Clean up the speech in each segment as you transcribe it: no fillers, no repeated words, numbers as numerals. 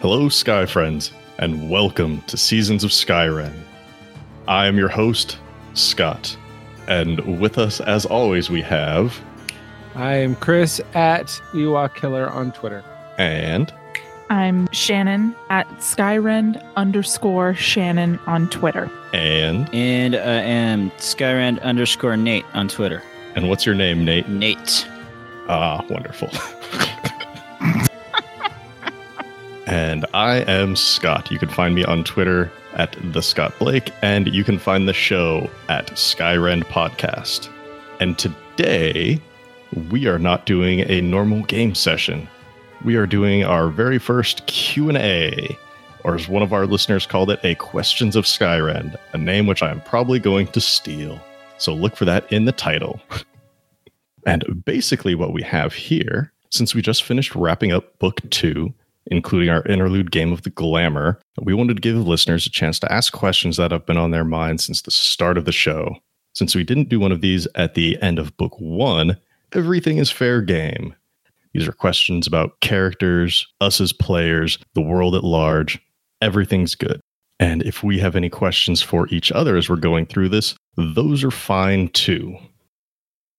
Hello, Sky Friends, and welcome to Seasons of Skyrend. I am your host, Scott, and with us, as always, we have... I am Chris at Ewok Killer on Twitter. And... I'm Shannon at Skyrend_Shannon on Twitter. And I am Skyrend_Nate on Twitter. And what's your name, Nate? Nate. Ah, wonderful. And I am Scott. You can find me on Twitter at the Scott Blake, and you can find the show at Skyrend Podcast. And today, we are not doing a normal game session. We are doing our very first Q&A, or as one of our listeners called it, a Questions of Skyrend, a name which I am probably going to steal. So look for that in the title. And basically what we have here, since we just finished wrapping up Book 2, including our interlude game of the Glamour, we wanted to give listeners a chance to ask questions that have been on their mind since the start of the show. Since we didn't do one of these at the end of Book 1, everything is fair game. These are questions about characters, us as players, the world at large. Everything's good. And if we have any questions for each other as we're going through this, those are fine too.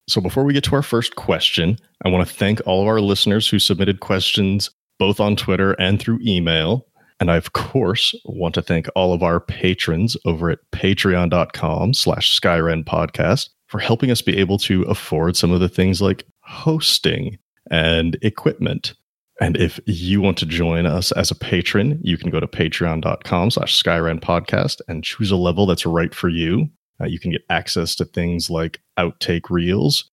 So before we get to our first question, I want to thank all of our listeners who submitted questions both on Twitter and through email. And I, of course, want to thank all of our patrons over at patreon.com/Skyrend Podcast for helping us be able to afford some of the things like hosting and equipment. And if you want to join us as a patron, you can go to patreon.com/Skyrend Podcast and choose a level that's right for you. You can get access to things like outtake reels,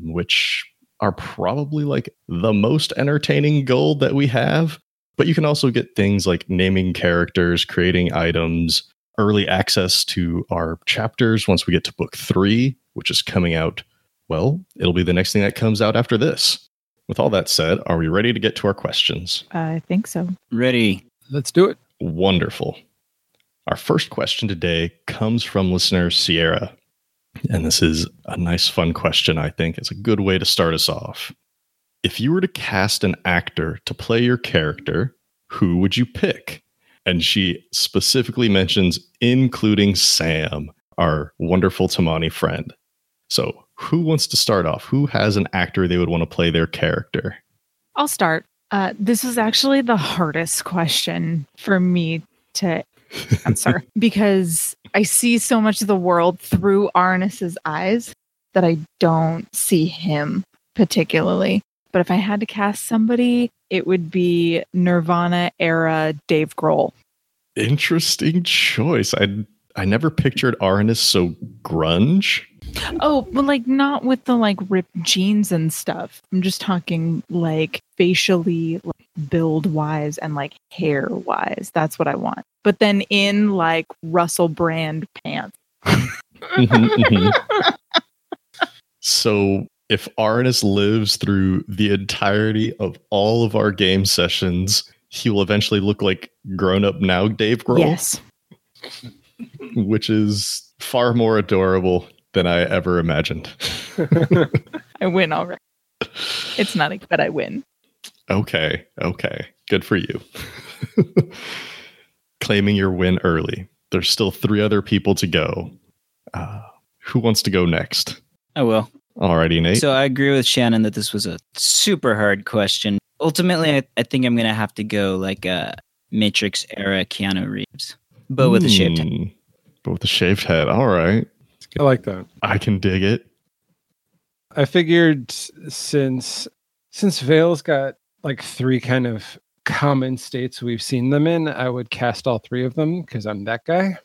which are probably like the most entertaining goal that we have. But you can also get things like naming characters, creating items, early access to our chapters once we get to Book 3, which is coming out. Well, it'll be the next thing that comes out after this. With all that said, are we ready to get to our questions? I think so. Ready. Let's do it. Wonderful. Our first question today comes from listener Sierra. And this is a nice, fun question, I think. It's a good way to start us off. If you were to cast an actor to play your character, who would you pick? And she specifically mentions including Sam, our wonderful Tamani friend. So, who wants to start off? Who has an actor they would want to play their character? I'll start. This is actually the hardest question for me to answer because I see so much of the world through Arnis's eyes that I don't see him particularly. But if I had to cast somebody, it would be Nirvana era Dave Grohl. Interesting choice. I never pictured Arnis so grunge. Oh, but like not with the like ripped jeans and stuff. I'm just talking like facially, like, build wise and like hair wise. That's what I want. But then in like Russell Brand pants. So if Arnis lives through the entirety of all of our game sessions, he will eventually look like grown up now Dave Grohl. Yes. Which is far more adorable than I ever imagined. I win already. It's not a but I win. Okay. Good for you. Claiming your win early. There's still 3 other people to go. Who wants to go next? I will. Alrighty, Nate. So I agree with Shannon that this was a super hard question. Ultimately, I think I'm going to have to go like a Matrix era Keanu Reeves, but with a shaved head. But with a shaved head. All right. I like that. I can dig it. I figured since Vale's got like 3 kind of common states we've seen them in, I would cast all 3 of them because I'm that guy.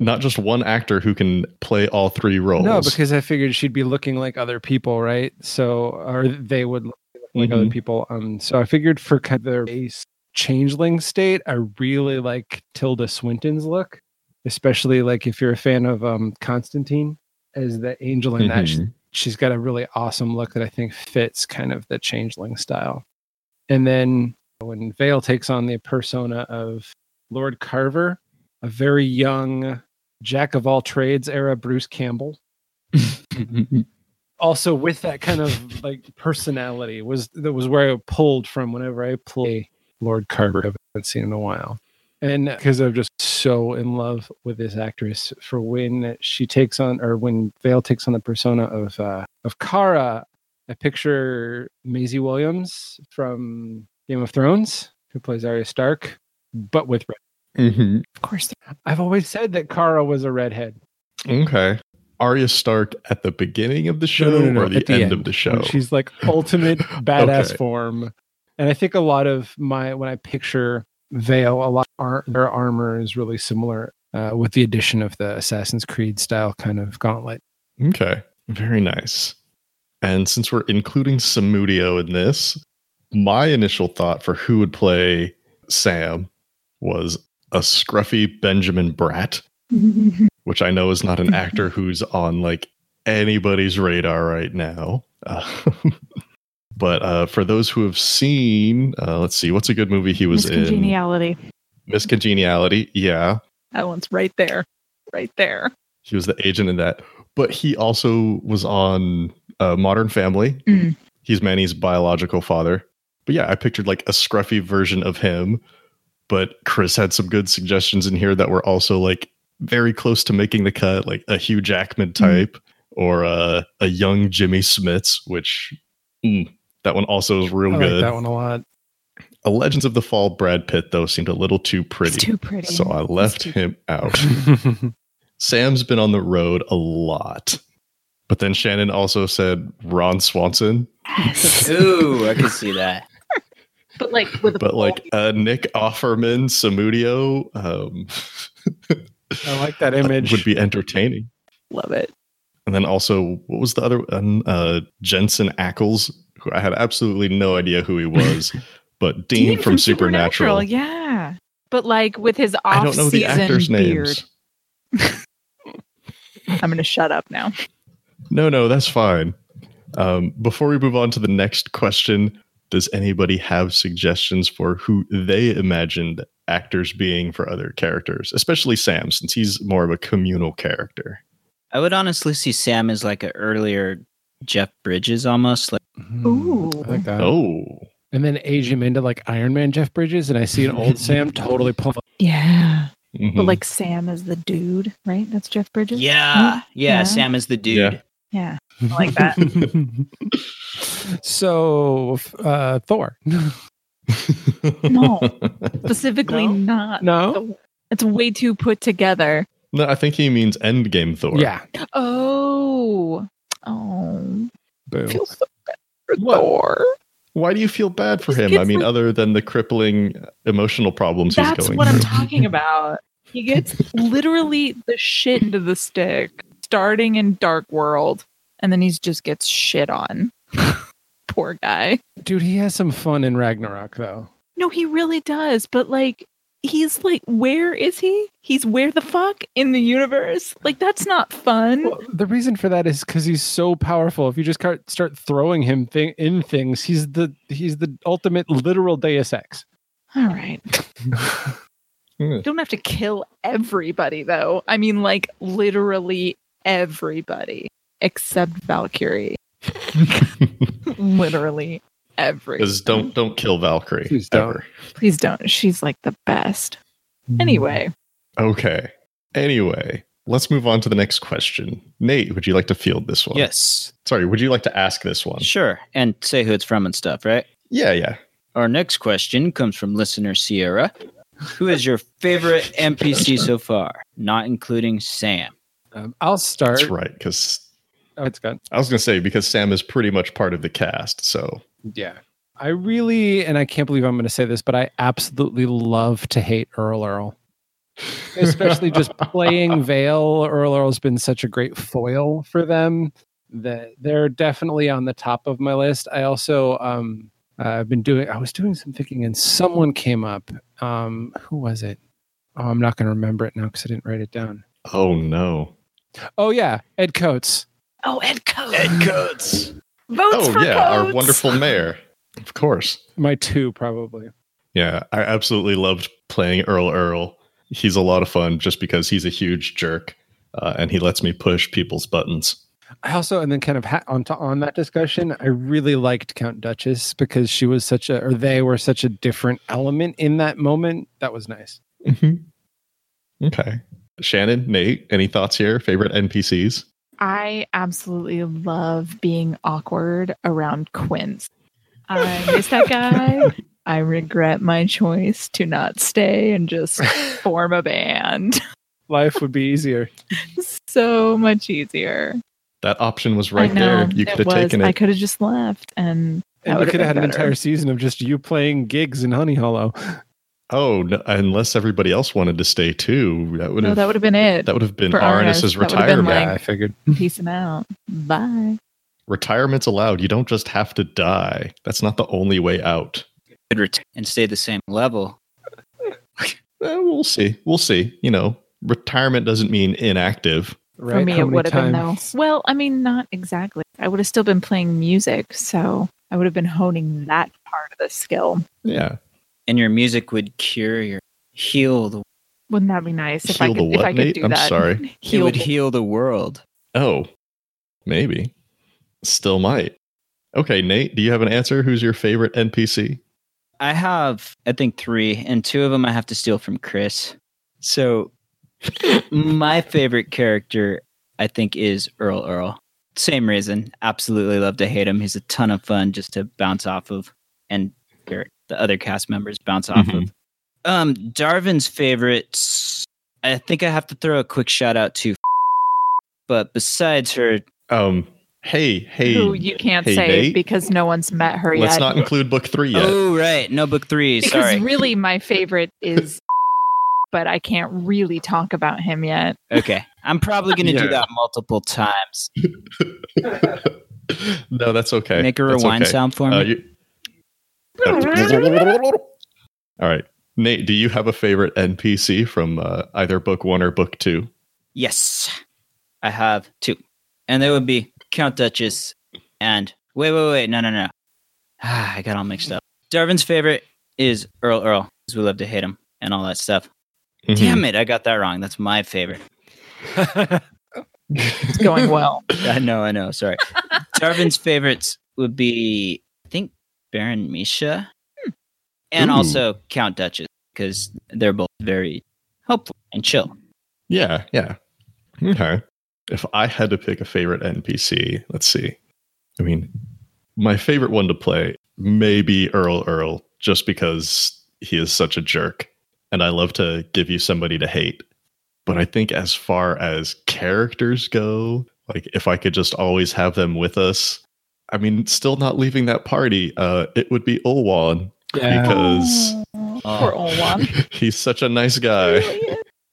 Not just one actor who can play all 3 roles. No, because I figured she'd be looking like other people, right? So, or they would look like other people. So I figured for kind of their base changeling state, I really like Tilda Swinton's look. Especially like if you're a fan of Constantine as the angel in that, she's got a really awesome look that I think fits kind of the changeling style. And then when Vale takes on the persona of Lord Carver, a very young jack of all trades era Bruce Campbell. Also with that kind of like personality was where I pulled from whenever I play Lord Carver, haven't seen in a while. And because I'm just so in love with this actress for when she takes on, or when Vale takes on the persona of Kara, I picture Maisie Williams from Game of Thrones, who plays Arya Stark, but with red. Mm-hmm. Of course. I've always said that Kara was a redhead. Okay. Arya Stark at the beginning of the show or the end of the show? When she's like ultimate badass okay. form. And I think a lot of my, when I picture Vale, a lot of their armor is really similar with the addition of the Assassin's Creed style kind of gauntlet. Okay, very nice. And since we're including Samudio in this, my initial thought for who would play Sam was a scruffy Benjamin Bratt, which I know is not an actor who's on like anybody's radar right now. But for those who have seen, let's see, what's a good movie he was in? Miss Congeniality. Miss Congeniality, yeah. That one's right there. Right there. He was the agent in that. But he also was on Modern Family. Mm. He's Manny's biological father. But yeah, I pictured like a scruffy version of him. But Chris had some good suggestions in here that were also like very close to making the cut, like a Hugh Jackman type or a young Jimmy Smits, which... Mm. That one also is real good. I like that one a lot. A Legends of the Fall Brad Pitt, though, seemed a little too pretty. It's too pretty. So I left him out. Sam's been on the road a lot. But then Shannon also said Ron Swanson. Yes. Ooh, I can see that. But like with a Nick Offerman, Samudio. I like that image. Would be entertaining. Love it. And then also, what was the other one? Jensen Ackles. Who I had absolutely no idea who he was, but Dean from Supernatural. Yeah. But like with his off-season I don't know the actors' beard. Names. I'm going to shut up now. No, that's fine. Before we move on to the next question, does anybody have suggestions for who they imagined actors being for other characters, especially Sam, since he's more of a communal character? I would honestly see Sam as like an earlier Jeff Bridges almost, like ooh, I like that. Oh, and then age him into like Iron Man Jeff Bridges, and I see an old Sam totally plump. Yeah, but like Sam is the dude, right? That's Jeff Bridges. Yeah, yeah. Sam is the dude. Yeah. I like that. So Thor. No, specifically not. No, it's way too put together. No, I think he means Endgame Thor. Yeah. Oh. I feel so bad for Thor. Why do you feel bad for him? I mean, like, other than the crippling emotional problems he's going through. That's what I'm talking about. He gets literally the shit into the stick, starting in Dark World, and then he just gets shit on. Poor guy. Dude, he has some fun in Ragnarok, though. No, he really does, but like... He's like, where is he? He's where the fuck in the universe? Like, that's not fun. Well, the reason for that is because he's so powerful. If you just start throwing him in things, he's the ultimate literal Deus Ex. All right. You don't have to kill everybody, though. I mean, like, literally everybody except Valkyrie. Literally every. Because don't kill Valkyrie. Please don't. Ever. Please don't. She's like the best. Anyway. Okay. Anyway, let's move on to the next question. Nate, would you like to field this one? Yes. Sorry, would you like to ask this one? Sure. And say who it's from and stuff, right? Yeah. Our next question comes from listener Sierra. Who is your favorite NPC so far? Not including Sam. I'll start. That's right, because... Oh, it's good. I was going to say, because Sam is pretty much part of the cast, so... Yeah. I really, and I can't believe I'm going to say this, but I absolutely love to hate Earl. Especially just playing Vale. Earl Earl's been such a great foil for them that they're definitely on the top of my list. I also, I was doing some thinking and someone came up. Who was it? Oh, I'm not going to remember it now because I didn't write it down. Oh, no. Oh, yeah. Ed Coates. Oh, Ed Coates. Ed Coates. Votes for Coates. Our wonderful mayor. Of course. My two, probably. Yeah, I absolutely loved playing Earl. He's a lot of fun just because he's a huge jerk, and he lets me push people's buttons. I also, and then kind of on that discussion, I really liked Count Duchess because she was such a, or they were such a different element in that moment. That was nice. Mm-hmm. Okay. Shannon, Nate, any thoughts here? Favorite NPCs? I absolutely love being awkward around Quince. I miss that guy. I regret my choice to not stay and just form a band. Life would be easier. So much easier. That option was right there. You could have taken it. I could have just left. And we could have had an entire season of just you playing gigs in Honey Hollow. Oh, no, unless everybody else wanted to stay too. That would have been it. That would have been Arnis's retirement. Like, I figured. Peace him out. Bye. Retirement's allowed. You don't just have to die. That's not the only way out. And stay the same level. We'll see. We'll see. You know, retirement doesn't mean inactive. Right? For me, it would have been, though. Well, I mean, not exactly. I would have still been playing music, so I would have been honing that part of the skill. Yeah. And your music would cure your heal the. Wouldn't that be nice if I could? What, if I could Nate? Do I'm that, I'm sorry. It would heal the world. Oh, maybe. Still might. Okay, Nate, do you have an answer? Who's your favorite NPC? I have, I think, 3, and 2 of them I have to steal from Chris. So my favorite character, I think, is Earl Earl. Same reason. Absolutely love to hate him. He's a ton of fun just to bounce off of, and the other cast members bounce off of. Darvin's favorites, I think I have to throw a quick shout out to, but besides her... Hey. Who you can't say Nate? Because no one's met her yet. Let's not include book 3 yet. Oh, right. No, book 3. Because sorry. Because really my favorite is, but I can't really talk about him yet. Okay. I'm probably going to do that multiple times. No, that's okay. Make a rewind sound for me. All right. Nate, do you have a favorite NPC from either book 1 or book 2? Yes. I have 2. And they would be Count Duchess and... Wait. No. I got all mixed up. Darvin's favorite is Earl Earl, because we love to hate him and all that stuff. Mm-hmm. Damn it, I got that wrong. That's my favorite. It's going well. I know. Sorry. Darvin's favorites would be, I think, Baron Misha and also Count Duchess, because they're both very helpful and chill. Yeah. Okay. If I had to pick a favorite NPC, let's see. I mean, my favorite one to play may be Earl Earl, just because he is such a jerk. And I love to give you somebody to hate. But I think as far as characters go, like if I could just always have them with us, I mean, still not leaving that party, it would be Olwan. Yeah. Because poor Olwan. He's such a nice guy.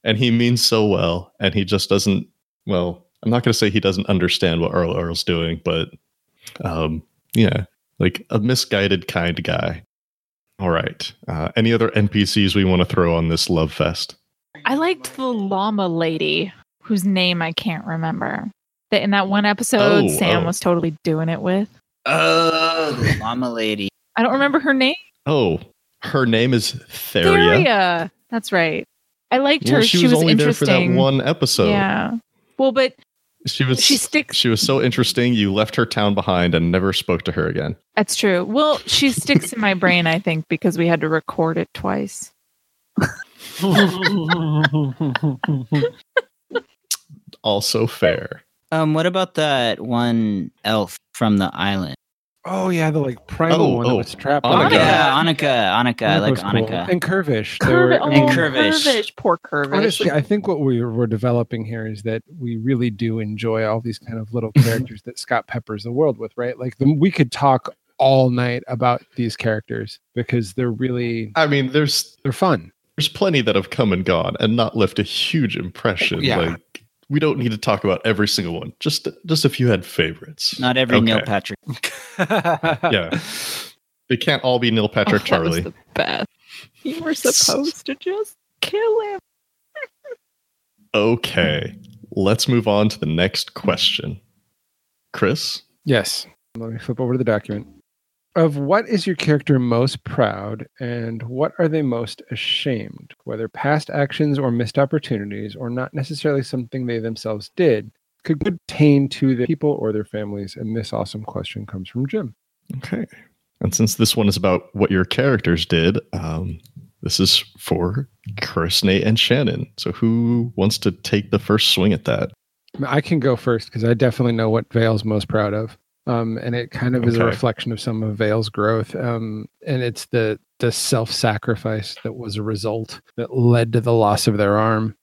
And he means so well. And he just doesn't, well, I'm not going to say he doesn't understand what Earl Earl's doing, but like a misguided kind guy. All right. Any other NPCs we want to throw on this love fest? I liked the llama lady whose name I can't remember. That in that one episode, Sam was totally doing it with. Oh, the llama lady. I don't remember her name. Oh, her name is Theria. That's right. I liked her. She was only interesting. There for that one episode. Yeah. Well, but she was so interesting. You left her town behind and never spoke to her again. That's true. Well, she sticks in my brain, I think, because we had to record it twice. Also fair. What about that one elf from the island? Oh yeah, the like primal one that was trapped. Annika. I like Annika. Cool. And Kervish. Kervish. Poor Kervish. Honestly, I think what we were developing here is that we really do enjoy all these kind of little characters that Scott peppers the world with, right? Like we could talk all night about these characters because they're really. I mean, they're fun. There's plenty that have come and gone and not left a huge impression. Yeah. Like, we don't need to talk about every single one. Just if you had favorites. Not every Neil Patrick. Yeah. They can't all be Neil Patrick Charlie. That was the best. You were supposed to just kill him. Okay. Let's move on to the next question. Chris? Yes. Let me flip over to the document. Of what is your character most proud, and what are they most ashamed, whether past actions or missed opportunities, or not necessarily something they themselves did? could pertain to the people or their families. And this awesome question comes from Jim. Okay. And since this one is about what your characters did, this is for Chris, Nate, and Shannon. So who wants to take the first swing at that? I can go first because I definitely know what Vale's most proud of. And it kind of is a reflection of some of Vale's growth. And it's the self-sacrifice that was a result that led to the loss of their arm.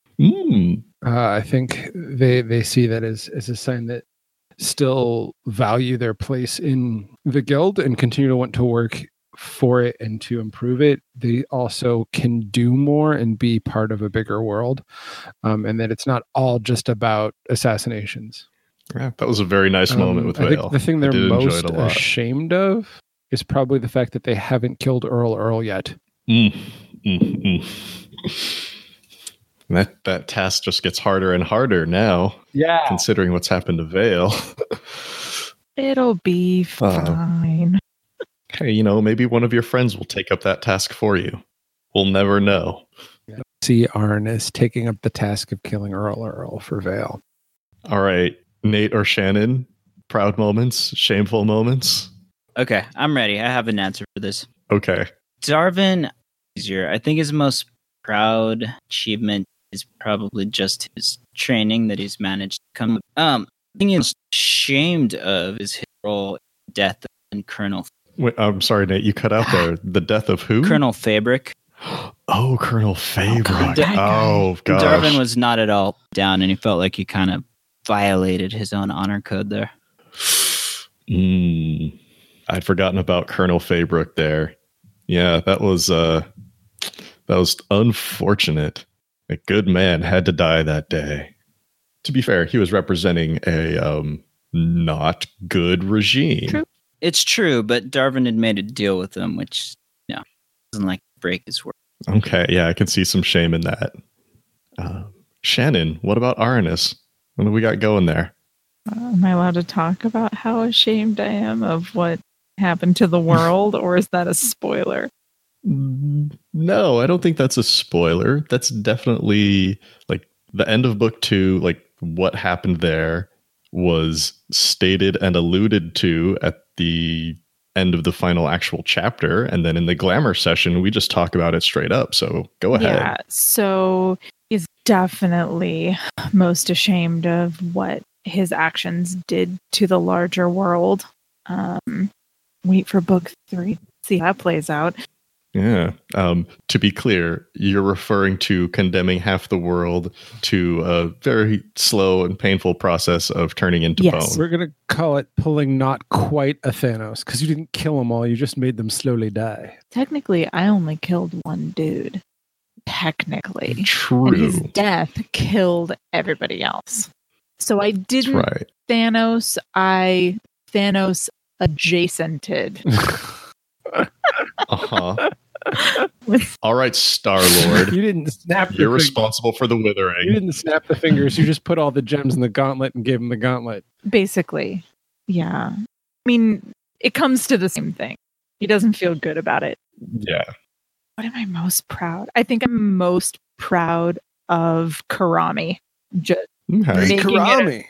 I think they see that as a sign that still value their place in the guild and continue to want to work for it and to improve it. They also can do more and be part of a bigger world, and that it's not all just about assassinations. Yeah, that was a very nice moment with Vale. The thing they're most ashamed of is probably the fact that they haven't killed Earl yet. That task just gets harder and harder now. Yeah. Considering what's happened to Vale. It'll be fine. Hey, maybe one of your friends will take up that task for you. We'll never know. Yeah. See Arnis taking up the task of killing Earl for Vale. All right, Nate or Shannon, proud moments, shameful moments. Okay, I'm ready. I have an answer for this. Okay. Darvin, I think his most proud achievement is probably just his training that he's managed to come up. The thing he's ashamed of is his role in death and Colonel. Wait, I'm sorry, Nate, you cut out there. The death of who? Colonel Faybrook. Oh, Colonel Faybrook. Oh, gosh. Darvin was not at all down, and he felt like he kind of violated his own honor code there. I'd forgotten about Colonel Faybrook there. Yeah, that was unfortunate. A good man had to die that day. To be fair, he was representing a not good regime. True. It's true, but Darvin had made a deal with him, which doesn't like to break his word. Okay, yeah, I can see some shame in that. Shannon, what about Arnis? What do we got going there? Am I allowed to talk about how ashamed I am of what happened to the world, or is that a spoiler? No, I don't think that's a spoiler. That's definitely like the end of book 2, like what happened there was stated and alluded to at the end of the final actual chapter. And then in the glamour session, we just talk about it straight up. So go ahead. Yeah, so he's definitely most ashamed of what his actions did to the larger world. Wait for book 3. See how that plays out. Yeah. To be clear, you're referring to condemning half the world to a very slow and painful process of turning into bone. We're going to call it pulling not quite a Thanos, because you didn't kill them all. You just made them slowly die. Technically, I only killed one dude. Technically. True. And his death killed everybody else. So I didn't Thanos. I Thanos adjacented. All right, Star-Lord. You didn't snap the You're responsible for the withering. You didn't snap the fingers. You just put all the gems in the gauntlet and gave him the gauntlet. Basically, yeah. I mean, it comes to the same thing. He doesn't feel good about it. Yeah. What am I most proud? I think I'm most proud of Karami. Just Karami.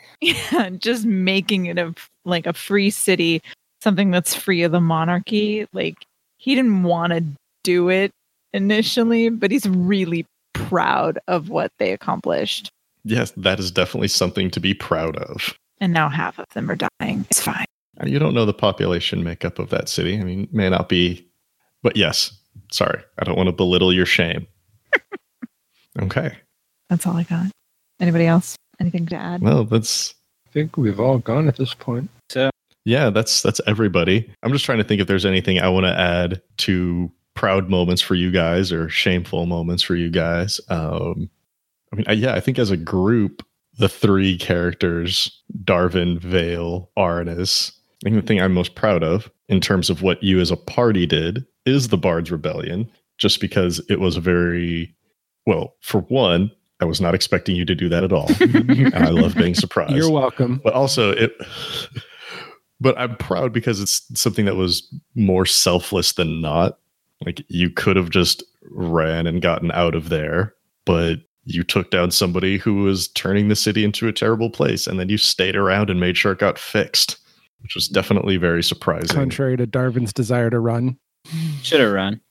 Just making it a free city. Something that's free of the monarchy. Like, he didn't want to do it initially, but he's really proud of what they accomplished. Yes, that is definitely something to be proud of. And now half of them are dying. It's fine. You don't know the population makeup of that city. I mean, it may not be, but yes. Sorry, I don't want to belittle your shame. Okay. That's all I got. Anybody else? Anything to add? Well, I think we've all gone at this point. So. Yeah, that's everybody. I'm just trying to think if there's anything I want to add to proud moments for you guys or shameful moments for you guys. I think as a group, the 3 characters, Darvin, Vale, Arnis, I think the thing I'm most proud of in terms of what you as a party did is the Bard's Rebellion, just because it was for one, I was not expecting you to do that at all. And I love being surprised. You're welcome. But also But I'm proud because it's something that was more selfless than not. Like, you could have just ran and gotten out of there, but you took down somebody who was turning the city into a terrible place, and then you stayed around and made sure it got fixed, which was definitely very surprising. Contrary to Darvin's desire to run. Should have run.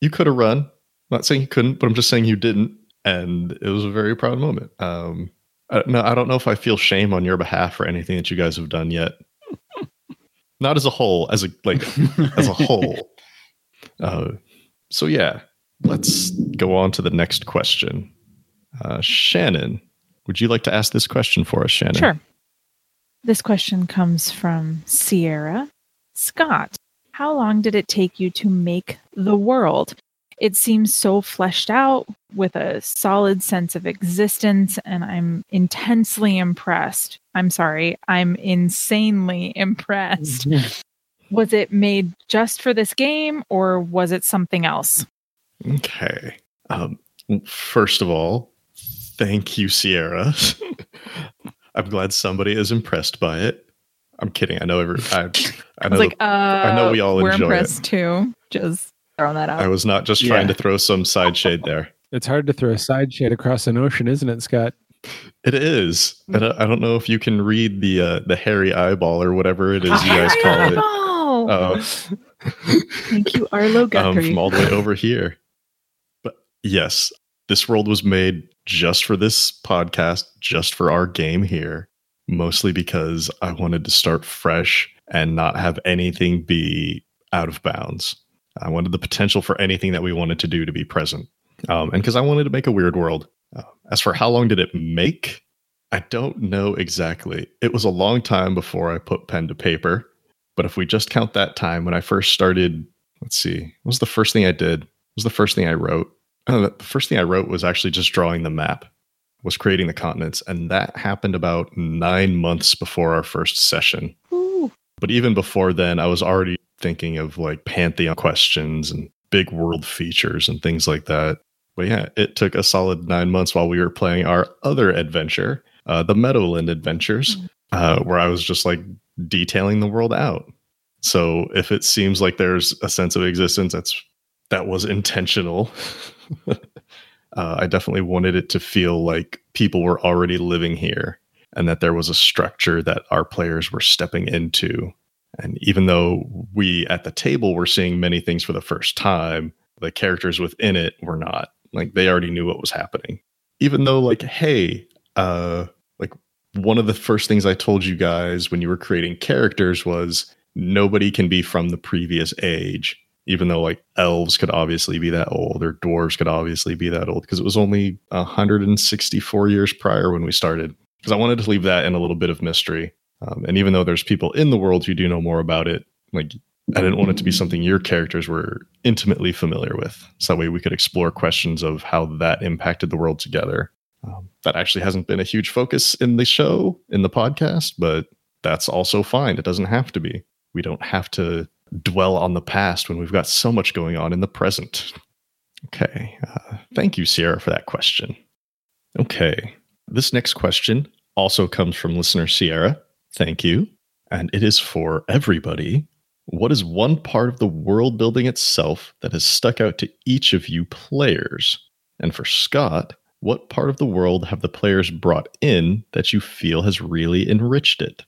You could have run. I'm not saying you couldn't, but I'm just saying you didn't. And it was a very proud moment. I don't know if I feel shame on your behalf for anything that you guys have done yet. Not as a whole, as a whole. So yeah, let's go on to the next question. Shannon, would you like to ask this question for us, Shannon? Sure. This question comes from Sierra. Scott, how long did it take you to make the world? It seems so fleshed out with a solid sense of existence, and I'm intensely impressed. I'm insanely impressed. Was it made just for this game, or was it something else? Okay. First of all, thank you, Sierra. I'm glad somebody is impressed by it. I'm kidding. I know we all enjoy it. We're impressed too. Just throwing that out. I was not just trying to throw some side shade there. It's hard to throw a side shade across an ocean, isn't it, Scott? It is. And I don't know if you can read the hairy eyeball or whatever it is you guys call it. Thank you, Arlo Guthrie. From all the way over here. But yes, this world was made just for this podcast, just for our game here, mostly because I wanted to start fresh and not have anything be out of bounds. I wanted the potential for anything that we wanted to do to be present. And because I wanted to make a weird world. As for how long did it make, I don't know exactly. It was a long time before I put pen to paper. But if we just count that time when I first started, let's see, what was the first thing I did? What was the first thing I wrote? The first thing I wrote was actually just drawing the map, was creating the continents. And that happened about 9 months before our first session. Ooh. But even before then, I was already thinking of like Pantheon questions and big world features and things like that. But yeah, it took a solid 9 months while we were playing our other adventure, the Meadowland Adventures, where I was just like detailing the world out. So if it seems like there's a sense of existence, that was intentional. I definitely wanted it to feel like people were already living here and that there was a structure that our players were stepping into. And even though we at the table were seeing many things for the first time, the characters within it were not. Like, they already knew what was happening. Even though, like, hey, like one of the first things I told you guys when you were creating characters was nobody can be from the previous age, even though like elves could obviously be that old or dwarves could obviously be that old, because it was only 164 years prior when we started, because I wanted to leave that in a little bit of mystery. And even though there's people in the world who do know more about it, like, I didn't want it to be something your characters were intimately familiar with. So that way we could explore questions of how that impacted the world together. That actually hasn't been a huge focus in the show, in the podcast, but that's also fine. It doesn't have to be. We don't have to dwell on the past when we've got so much going on in the present. Okay. Thank you, Sierra, for that question. Okay. This next question also comes from listener Sierra. Thank you. And it is for everybody. What is one part of the world building itself that has stuck out to each of you players? And for Scott, what part of the world have the players brought in that you feel has really enriched it?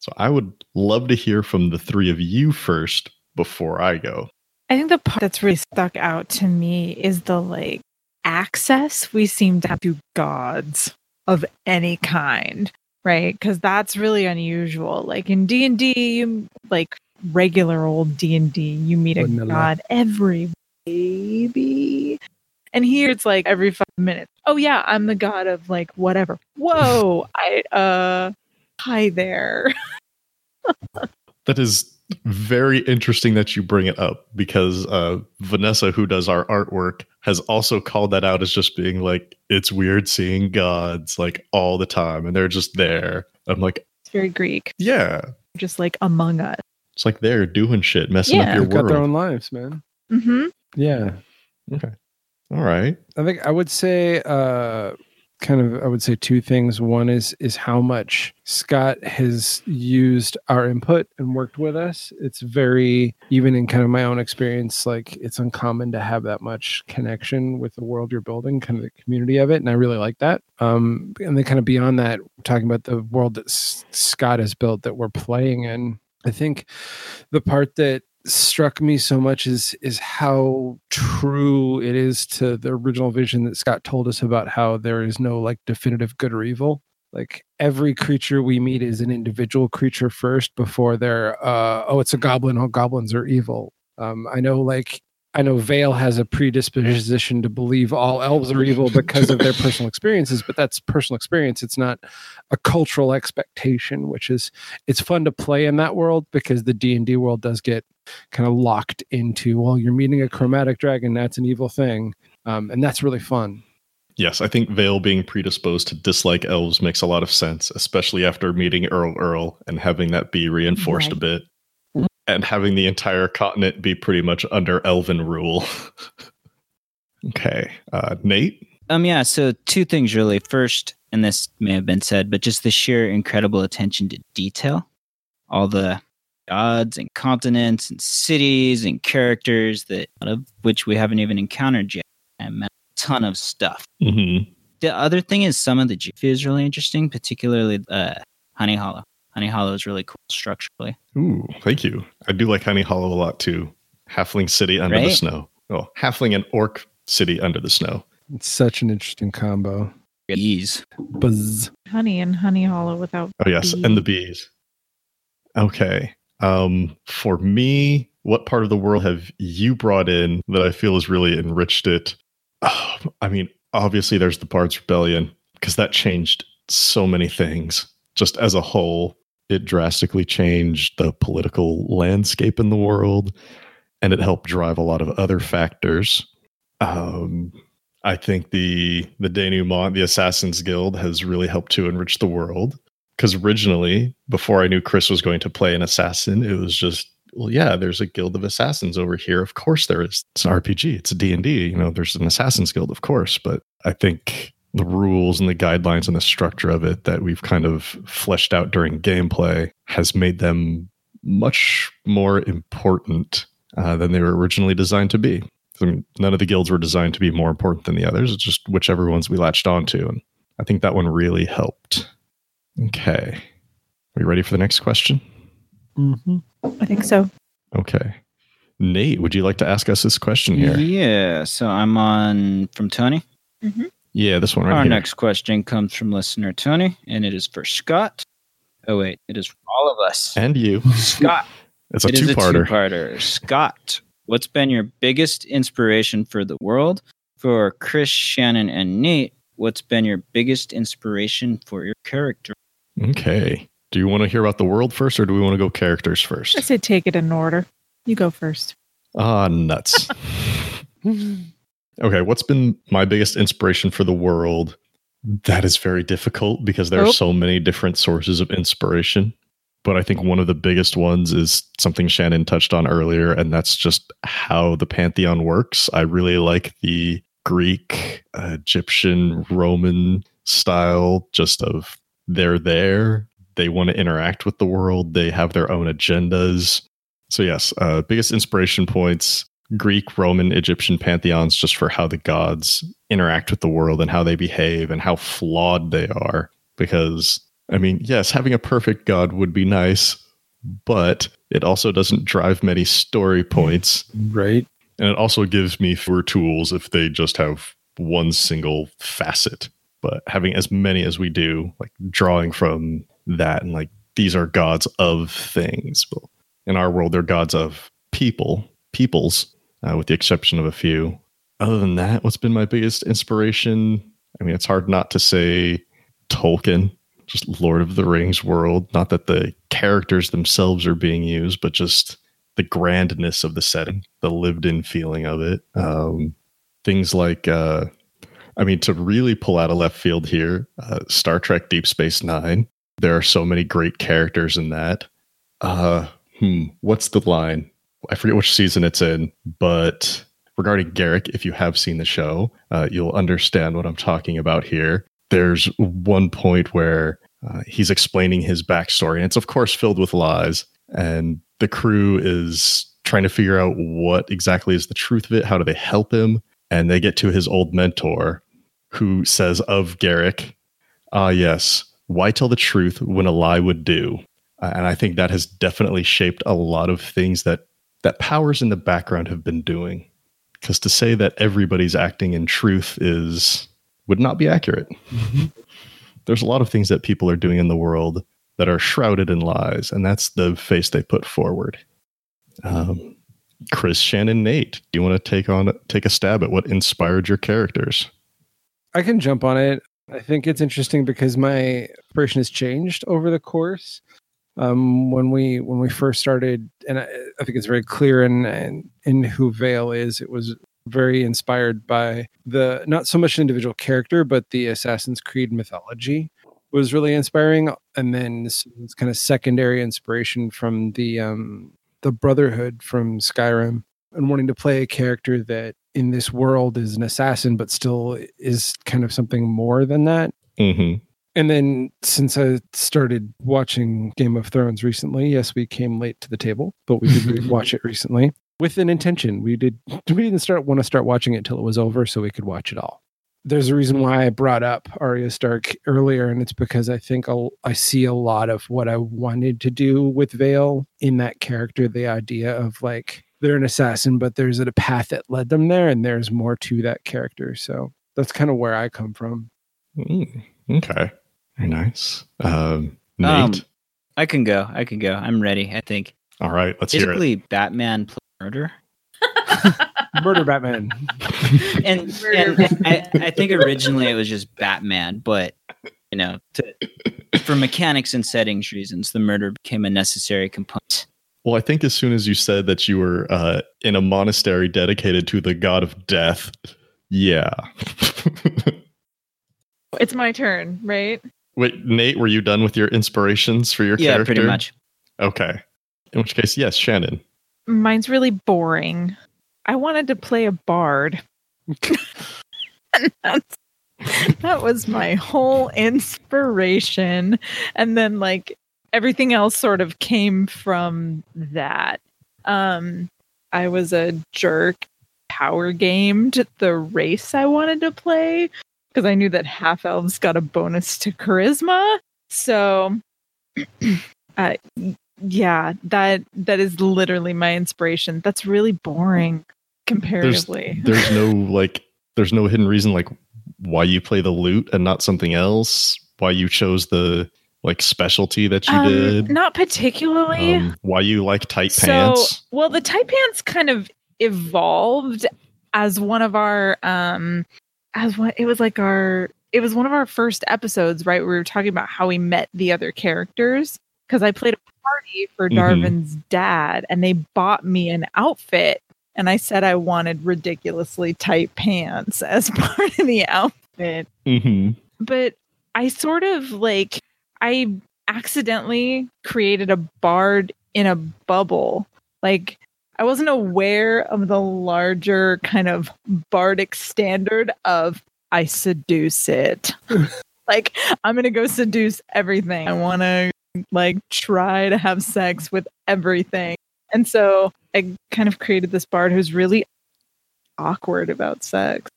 So I would love to hear from the three of you first before I go. I think the part that's really stuck out to me is the like access we seem to have to gods of any kind, right? Because that's really unusual. Like in D&D, you like regular old D&D, you meet a god every baby, and here it's like every 5 minutes. Oh yeah, I'm the god of like whatever. Whoa, I hi there. That is very interesting that you bring it up, because Vanessa, who does our artwork, has also called that out as just being like, it's weird seeing gods like all the time, and they're just there. I'm like, it's very Greek. Yeah, just like among us. It's like they're doing shit, messing up your world. They've got their own lives, man. Mm-hmm. Yeah. Okay. All right. I think I would say kind of, I would say, two things. One is how much Scott has used our input and worked with us. It's very, even in kind of my own experience, like it's uncommon to have that much connection with the world you're building, kind of the community of it. And I really like that. And then kind of beyond that, talking about the world that Scott has built that we're playing in, I think the part that struck me so much is how true it is to the original vision that Scott told us about how there is no like definitive good or evil. Like every creature we meet is an individual creature first before they're it's a goblin, all goblins are evil. I know Vale has a predisposition to believe all elves are evil because of their personal experiences, but that's personal experience. It's not a cultural expectation, it's fun to play in that world because the D&D world does get kind of locked into, well, you're meeting a chromatic dragon. That's an evil thing. And that's really fun. Yes, I think Vale being predisposed to dislike elves makes a lot of sense, especially after meeting Earl and having that be reinforced a bit. And having the entire continent be pretty much under elven rule. Okay. Nate? Yeah, so two things really. First, and this may have been said, but just the sheer incredible attention to detail. All the gods and continents and cities and characters that a lot of which we haven't even encountered yet. And a ton of stuff. Mm-hmm. The other thing is some of the geography is really interesting, particularly Honey Hollow. Honey Hollow is really cool structurally. Ooh, thank you. I do like Honey Hollow a lot too. Halfling city under the snow. Oh, halfling and orc city under the snow. It's such an interesting combo. Bees. Buzz. Honey and Honey Hollow without bees. Oh, yes, and the bees. Okay. For me, what part of the world have you brought in that I feel has really enriched it? I mean, obviously there's the Bard's Rebellion, because that changed so many things. Just as a whole, it drastically changed the political landscape in the world, and it helped drive a lot of other factors. I think the denouement, the Assassin's Guild, has really helped to enrich the world. Because originally, before I knew Chris was going to play an assassin, it was just, well, yeah, there's a guild of assassins over here. Of course there is. It's an RPG. It's a D&D. You know, there's an Assassin's Guild, of course. But I think the rules and the guidelines and the structure of it that we've kind of fleshed out during gameplay has made them much more important than they were originally designed to be. I mean, none of the guilds were designed to be more important than the others. It's just whichever ones we latched onto. And I think that one really helped. Okay. Are you ready for the next question? Mm-hmm. I think so. Okay. Nate, would you like to ask us this question here? Yeah. So I'm on from Tony. Mm-hmm. Yeah, this one right here. Our next question comes from listener Tony, and it is for Scott. Oh, wait. It is for all of us. And you. Scott. It's a two-parter. Scott, what's been your biggest inspiration for the world? For Chris, Shannon, and Nate, what's been your biggest inspiration for your character? Okay. Do you want to hear about the world first, or do we want to go characters first? I say take it in order. You go first. Ah, nuts. Okay, what's been my biggest inspiration for the world? That is very difficult because there are so many different sources of inspiration. But I think one of the biggest ones is something Shannon touched on earlier, and that's just how the Pantheon works. I really like the Greek, Egyptian, Roman style just of they're there. They want to interact with the world. They have their own agendas. So yes, biggest inspiration points. Greek, Roman, Egyptian pantheons just for how the gods interact with the world and how they behave and how flawed they are. Because, I mean, yes, having a perfect god would be nice, but it also doesn't drive many story points. Right. And it also gives me fewer tools if they just have one single facet. But having as many as we do, like drawing from that and like, these are gods of things. Well, in our world, they're gods of peoples. With the exception of a few. Other than that, what's been my biggest inspiration? I mean, it's hard not to say Tolkien, just Lord of the Rings world. Not that the characters themselves are being used, but just the grandness of the setting, the lived-in feeling of it. Things like, to really pull out of left field here, Star Trek Deep Space Nine. There are so many great characters in that. What's the line? I forget which season it's in, but regarding Garrick, if you have seen the show, you'll understand what I'm talking about here. there's one point where he's explaining his backstory, and it's of course filled with lies, and the crew is trying to figure out what exactly is the truth of it. How do they help him? And they get to his old mentor, who says of Garrick, "Ah, yes, why tell the truth when a lie would do?" And I think that has definitely shaped a lot of things that powers in the background have been doing. Because to say that everybody's acting in truth would not be accurate. Mm-hmm. There's a lot of things that people are doing in the world that are shrouded in lies, and that's the face they put forward. Chris, Shannon, Nate, do you want to take a stab at what inspired your characters? I can jump on it. I think it's interesting because my inspiration has changed over the course. When we first started, and I think it's very clear in who Vale is, it was very inspired by the, not so much an individual character, but the Assassin's Creed mythology was really inspiring. And then this kind of secondary inspiration from the Brotherhood from Skyrim, and wanting to play a character that in this world is an assassin, but still is kind of something more than that. Mm-hmm. And then since I started watching Game of Thrones recently, yes, we came late to the table, but we did watch it recently with an intention. We didn't want to start watching it till it was over so we could watch it all. There's a reason why I brought up Arya Stark earlier, and it's because I think I see a lot of what I wanted to do with Vale in that character, the idea of like, they're an assassin, but there's a path that led them there, and there's more to that character. So that's kind of where I come from. Mm, okay. Very nice. Nate? I can go. I'm ready, I think. All right, let's hear it. Basically, Batman plus murder. Murder Batman. And I think originally it was just Batman, but, you know, for mechanics and settings reasons, the murder became a necessary component. Well, I think as soon as you said that you were in a monastery dedicated to the god of death, yeah. It's my turn, right? Wait, Nate, were you done with your inspirations for your character? Yeah, pretty much. Okay. In which case, yes, Shannon. Mine's really boring. I wanted to play a bard. That was my whole inspiration. And then, like, everything else sort of came from that. I was a jerk, power gamed the race I wanted to play, because I knew that half-elves got a bonus to charisma. So, yeah, that is literally my inspiration. That's really boring, comparatively. There's no hidden reason, like, why you play the lute and not something else? Why you chose the, like, specialty that you did? Not particularly. Why you like tight pants? Well, the tight pants kind of evolved as one of our... it was one of our first episodes, right? Where we were talking about how we met the other characters, because I played a party for Darvin's dad, and they bought me an outfit, and I said I wanted ridiculously tight pants as part of the outfit. Mm-hmm. But I sort of like, I accidentally created a bard in a bubble. Like, I wasn't aware of the larger kind of bardic standard of I seduce it. Like, I'm going to go seduce everything. I want to, like, try to have sex with everything. And so I kind of created this bard who's really awkward about sex.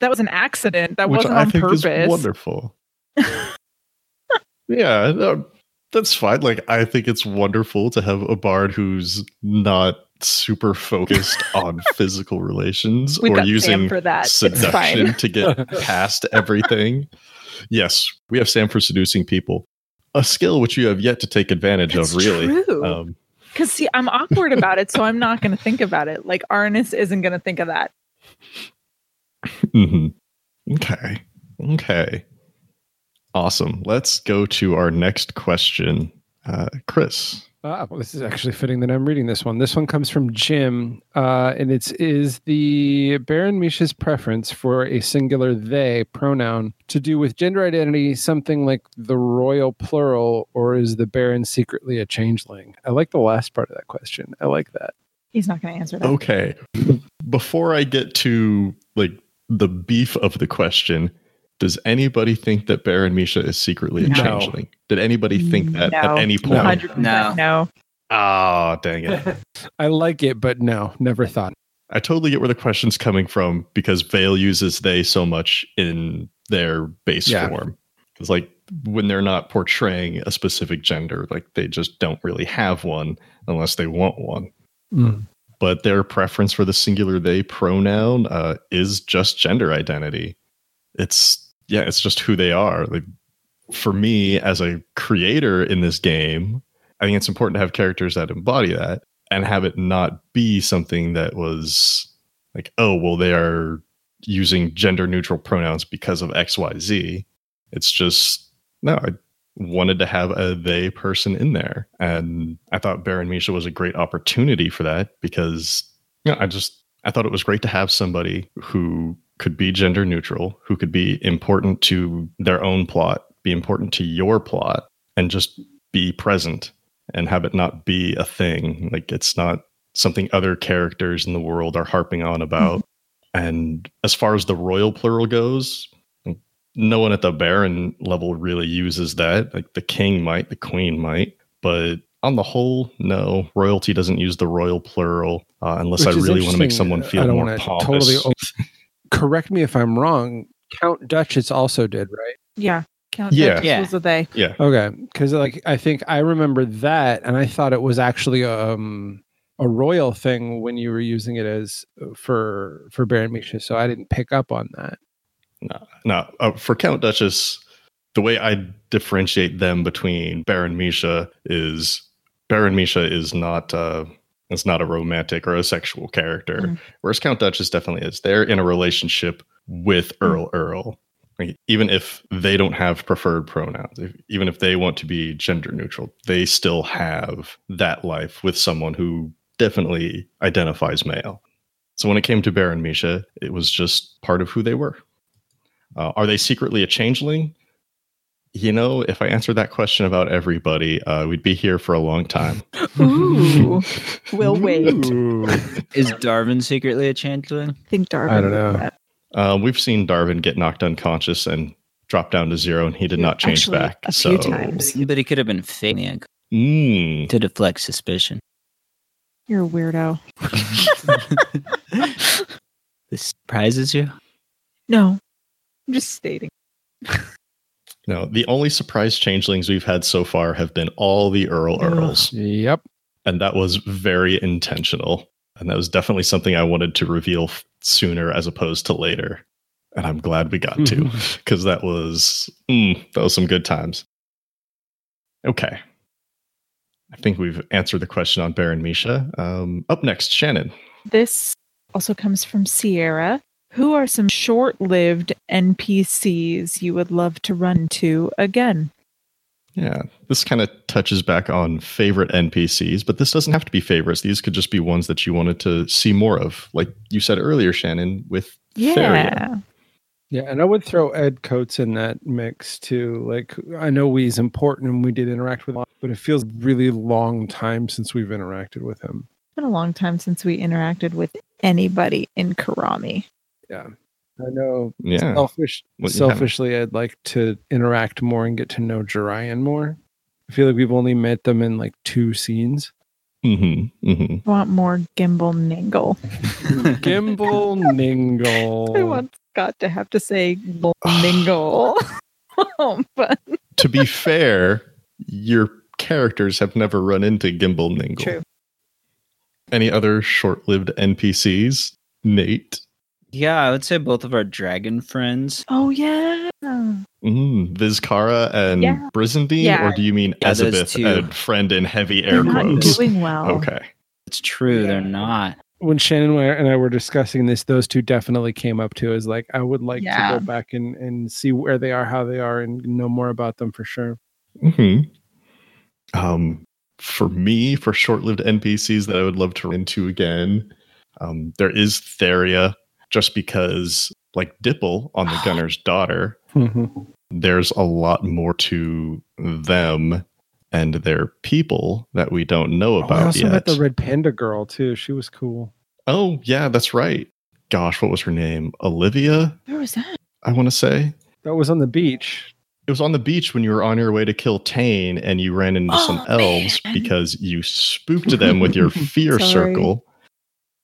That was an accident. That wasn't on purpose. Which I think is wonderful. Yeah, that's fine. Like, I think it's wonderful to have a bard who's not super focused on physical relations or using seduction to get past everything. Yes, we have Sam for seducing people, a skill which you have yet to take advantage of, really. Because see, I'm awkward about it, so I'm not going to think about it. Like, Arnis isn't going to think of that. Mm-hmm. Okay. Awesome. Let's go to our next question. Chris. Well, this is actually fitting that I'm reading this one. This one comes from Jim, and it is the Baron Misha's preference for a singular they pronoun to do with gender identity, something like the royal plural, or is the Baron secretly a changeling? I like the last part of that question. I like that. He's not going to answer that. Okay. Before I get to, like, the beef of the question, Does anybody think that Baron Misha is secretly a changeling? Did anybody think that at any point? No. Oh, dang it. I like it, but no, never thought. I totally get where the question's coming from because Vale uses they so much in their base form. It's like when they're not portraying a specific gender, like they just don't really have one unless they want one. Mm. But their preference for the singular they pronoun is just gender identity. It's just who they are. Like, for me, as a creator in this game, I think it's important to have characters that embody that and have it not be something that was like, oh, well, they are using gender neutral pronouns because of X, Y, Z. It's just, no, I wanted to have a they person in there. And I thought Baron Misha was a great opportunity for that because I thought it was great to have somebody who could be gender neutral, who could be important to their own plot, be important to your plot, and just be present and have it not be a thing. Like, it's not something other characters in the world are harping on about. Mm-hmm. And as far as the royal plural goes, no one at the Baron level really uses that. Like, the king might, the queen might, but on the whole, no, royalty doesn't use the royal plural unless I really want to make someone feel more pompous. Correct me if I'm wrong. Count Duchess also did, right? Yeah. Count Duchess was a they. Yeah. Okay. Because I think I remember that, and I thought it was actually a royal thing when you were using it as for Baron Misha. So I didn't pick up on that. No. For Count Duchess, the way I differentiate them between Baron Misha is Baron Misha is not. It's not a romantic or a sexual character. Mm-hmm. Whereas Count Duchess definitely is. They're in a relationship with Earl. Like, even if they don't have preferred pronouns, even if they want to be gender neutral, they still have that life with someone who definitely identifies male. So when it came to Baron Misha, it was just part of who they were. Are they secretly a changeling? You know, if I answered that question about everybody, we'd be here for a long time. Ooh, we'll wait. Ooh. Is Darvin secretly a changeling? I think Darvin. I don't know. We've seen Darvin get knocked unconscious and drop down to zero, and he did not change back. Few times. But he could have been faking to deflect suspicion. You're a weirdo. This surprises you? No, I'm just stating. No, the only surprise changelings we've had so far have been all the Earls. Yep. And that was very intentional. And that was definitely something I wanted to reveal sooner as opposed to later. And I'm glad we got to, because that was some good times. Okay. I think we've answered the question on Baron Misha. Up next, Shannon. This also comes from Sierra. Who are some short-lived NPCs you would love to run to again? Yeah, this kind of touches back on favorite NPCs, but this doesn't have to be favorites. These could just be ones that you wanted to see more of, like you said earlier, Shannon, with Theria. Yeah, and I would throw Ed Coates in that mix, too. Like, I know he's important and we did interact with him, but it feels really long time since we've interacted with him. It's been a long time since we interacted with anybody in Karami. Yeah, I know. Yeah. Selfishly, I'd like to interact more and get to know Jiraiyan more. I feel like we've only met them in like 2 scenes. Mm-hmm. Mm-hmm. I want more Gimbal Ningle. Gimbal Ningle. I want Scott to have to say Ningle. But to be fair, your characters have never run into Gimbal Ningle. True. Any other short-lived NPCs? Nate? Yeah, I would say both of our dragon friends. Oh, yeah. Vizcara and Brizendine? Yeah. Or do you mean Azabeth and friend in heavy air quotes? They're not doing well. Okay. It's true, they're not. When Shannon and I were discussing this, those two definitely came up too. Is like, I would like to go back and see where they are, how they are, and know more about them for sure. Mm-hmm. For me, for short-lived NPCs that I would love to run into again, there is Theria. Just because, like Dipple on the Gunner's Daughter, there's a lot more to them and their people that we don't know about yet. I also met the Red Panda girl, too. She was cool. Oh, yeah, that's right. Gosh, what was her name? Olivia? Where was that? I want to say. That was on the beach. It was on the beach when you were on your way to kill Tane and you ran into some elves because you spooked them with your fear circle.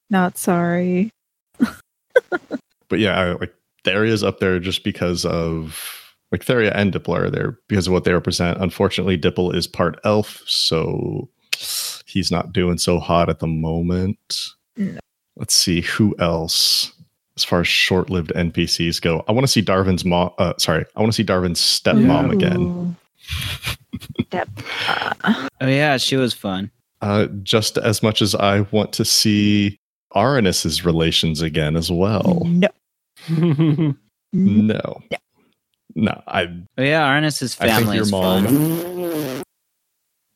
Not sorry. But yeah, like Theria's up there just because of like Theria and Dipple are there because of what they represent. Unfortunately, Dipple is part elf, so he's not doing so hot at the moment. No. Let's see who else. As far as short-lived NPCs go, I want to see Darvin's mom. I want to see Darvin's stepmom again. Oh yeah, she was fun. Just as much as I want to see Arnis's relations again as well. No. Arnis's family. Your mom. Fun.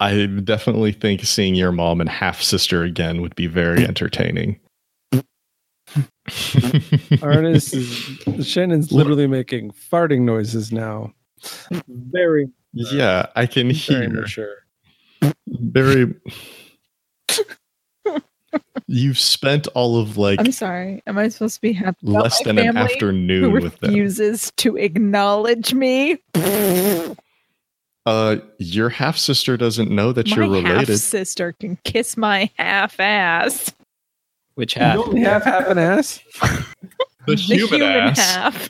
I definitely think seeing your mom and half sister again would be very entertaining. Arnis is Shannon's literally making farting noises now. Yeah, I can hear. Very. You've spent all of like. I'm sorry. Am I supposed to be happy? Less than an afternoon with them. Refuses to acknowledge me. Your half sister doesn't know that you're related. My half sister can kiss my half ass. Which half? You don't half an ass? The human ass. Half.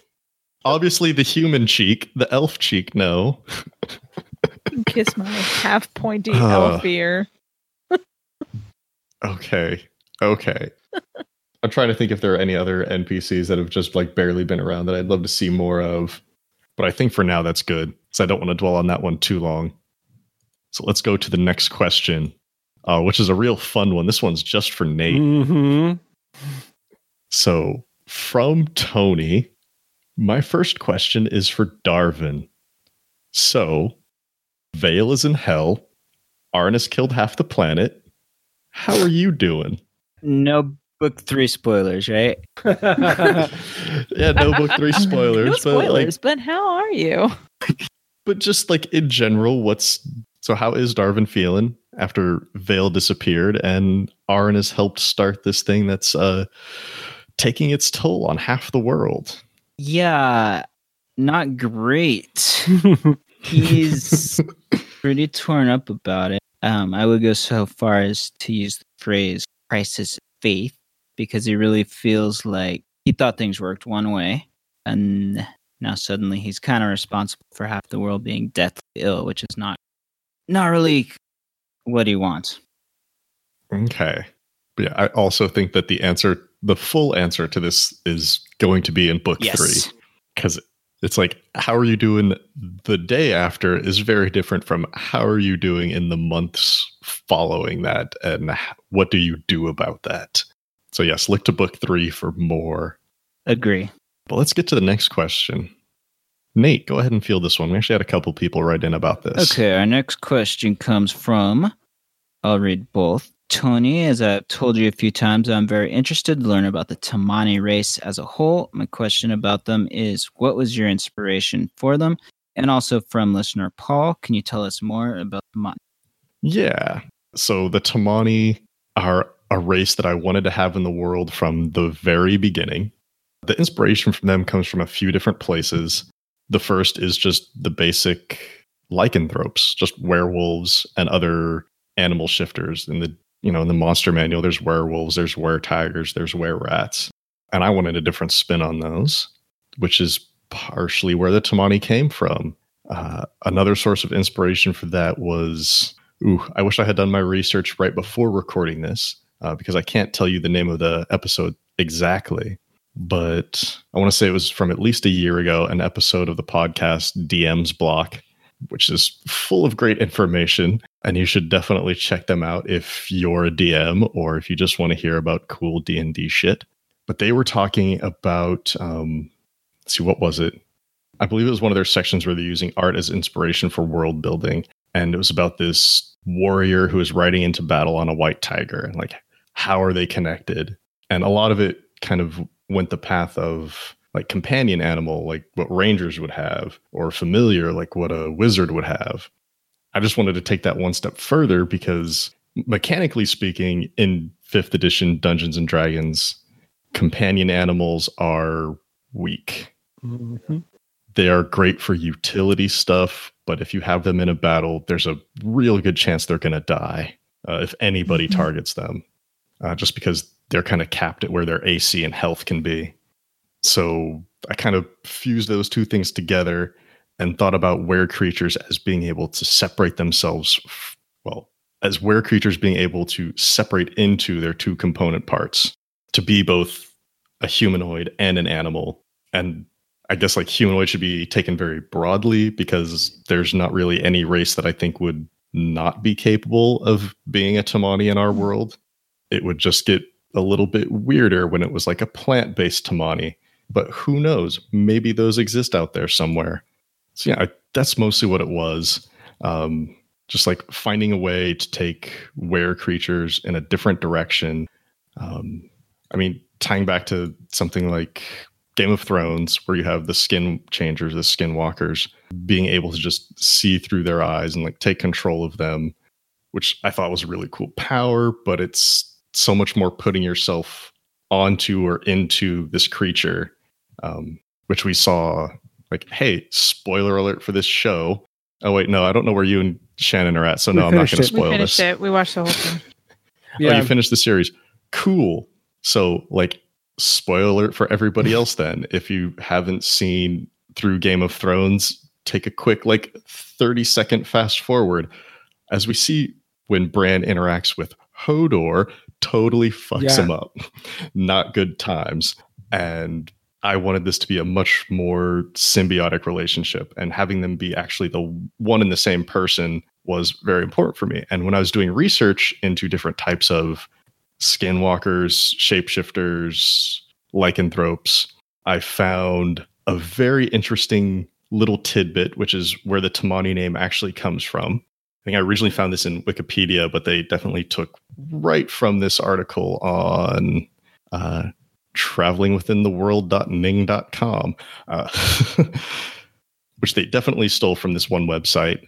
Obviously the human cheek, the elf cheek, no. Kiss my half pointy elf ear. Okay. I'm trying to think if there are any other NPCs that have just like barely been around that I'd love to see more of. But I think for now that's good, because I don't want to dwell on that one too long. So let's go to the next question. Which is a real fun one. This one's just for Nate. So, from Tony, my first question is for Darvin. So, Vale is in hell. Arnis killed half the planet. How are you doing? No book 3 spoilers, right? Yeah, no book 3 spoilers. No spoilers, but how are you? But just like in general, so how is Darvin feeling after Vale disappeared and Arnis helped start this thing that's taking its toll on half the world? Yeah, not great. He's pretty torn up about it. I would go so far as to use the phrase crisis of faith, because he really feels like he thought things worked one way and now suddenly he's kind of responsible for half the world being deathly ill, which is not really what he wants. Okay. But yeah, I also think that the full answer to this is going to be in book 3. Because it's like, how are you doing the day after is very different from how are you doing in the months following that and what do you do about that? So yes, look to book 3 for more. Agree. But let's get to the next question. Nate, go ahead and field this one. We actually had a couple people write in about this. Okay, our next question comes from, I'll read both. Tony, as I've told you a few times, I'm very interested to learn about the Tamani race as a whole. My question about them is, what was your inspiration for them? And also from listener Paul, can you tell us more about Tamani? Yeah, so the Tamani are a race that I wanted to have in the world from the very beginning. The inspiration from them comes from a few different places. The first is just the basic lycanthropes, just werewolves and other animal shifters. In the monster manual, there's werewolves, there's were-tigers, there's were-rats. And I wanted a different spin on those, which is partially where the Tamani came from. Another source of inspiration for that was, I wish I had done my research right before recording this, because I can't tell you the name of the episode exactly. But I want to say it was from at least a year ago, an episode of the podcast DM's Block, which is full of great information. And you should definitely check them out if you're a DM or if you just want to hear about cool D&D shit. But they were talking about, what was it? I believe it was one of their sections where they're using art as inspiration for world building. And it was about this warrior who is riding into battle on a white tiger. And like, how are they connected? And a lot of it kind of went the path of like companion animal, like what rangers would have, or familiar, like what a wizard would have. I just wanted to take that one step further because mechanically speaking, in 5th edition Dungeons and Dragons, companion animals are weak. Mm-hmm. They are great for utility stuff, but if you have them in a battle, there's a real good chance they're going to die if anybody targets them, just because they're kind of capped at where their AC and health can be. So I kind of fused those two things together and thought about weird creatures as being able to separate themselves, well, as weird creatures being able to separate into their two component parts to be both a humanoid and an animal. And I guess like humanoid should be taken very broadly because there's not really any race that I think would not be capable of being a Tamani in our world. It would just get a little bit weirder when it was like a plant-based Tamani, but who knows? Maybe those exist out there somewhere. So yeah, that's mostly what it was. Just like finding a way to take were creatures in a different direction. I mean, tying back to something like Game of Thrones, where you have the skin changers, the skinwalkers, being able to just see through their eyes and like take control of them, which I thought was a really cool power, but it's so much more putting yourself onto or into this creature, which we saw like, hey, spoiler alert for this show. Oh, wait, no, I don't know where you and Shannon are at, so no, I'm not going to spoil this. We finished it. We watched the whole thing. Yeah. Oh, you finished the series. Cool. So, like, spoiler alert for everybody else then. If you haven't seen through Game of Thrones, take a quick, like, 30-second fast forward. As we see when Bran interacts with Hodor, totally fucks him up. Not good times. And I wanted this to be a much more symbiotic relationship, and having them be actually the one and the same person was very important for me. And when I was doing research into different types of skinwalkers, shapeshifters, lycanthropes, I found a very interesting little tidbit, which is where the Tamani name actually comes from. I think I originally found this in Wikipedia, but they definitely took right from this article on travelingwithintheworld.ning.com, which they definitely stole from this one website.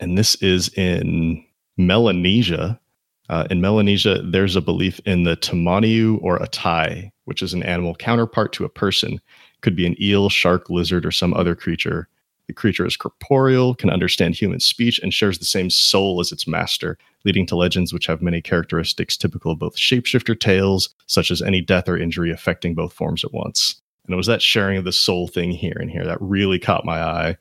And this is in Melanesia. In Melanesia, there's a belief in the Tamaniu or Atai, which is an animal counterpart to a person. Could be an eel, shark, lizard, or some other creature. The creature is corporeal, can understand human speech, and shares the same soul as its master, leading to legends which have many characteristics typical of both shapeshifter tales, such as any death or injury affecting both forms at once. And it was that sharing of the soul thing here and here that really caught my eye.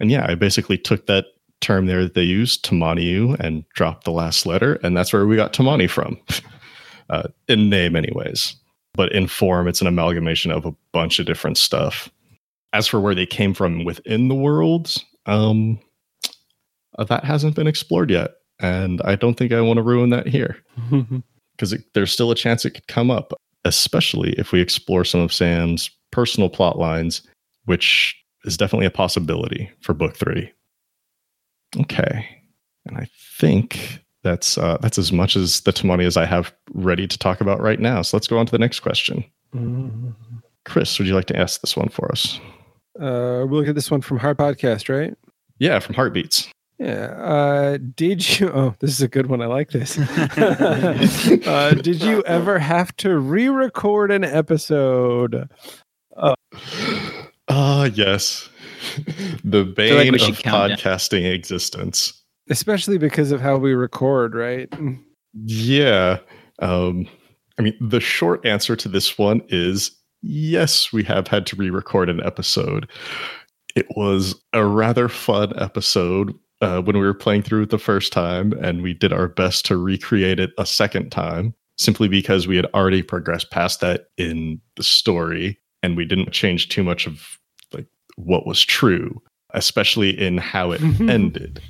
And yeah, I basically took that term there that they used, Tamaniu, and dropped the last letter, and that's where we got Tamani from. In name anyways. But in form, it's an amalgamation of a bunch of different stuff. As for where they came from within the worlds, that hasn't been explored yet. And I don't think I want to ruin that here, because there's still a chance it could come up, especially if we explore some of Sam's personal plot lines, which is definitely a possibility for book 3. Okay. And I think that's as much as the Tamani as I have ready to talk about right now. So let's go on to the next question. Chris, would you like to ask this one for us? We'll look at this one from Heart Podcast, right? Yeah, from Heartbeats. Yeah. Did you... Oh, this is a good one. I like this. Did you ever have to re-record an episode? Yes. The bane of podcasting existence. Especially because of how we record, right? Yeah. I mean, the short answer to this one is... yes, we have had to re-record an episode. It was a rather fun episode when we were playing through it the first time, and we did our best to recreate it a second time, simply because we had already progressed past that in the story, and we didn't change too much of like what was true, especially in how it ended.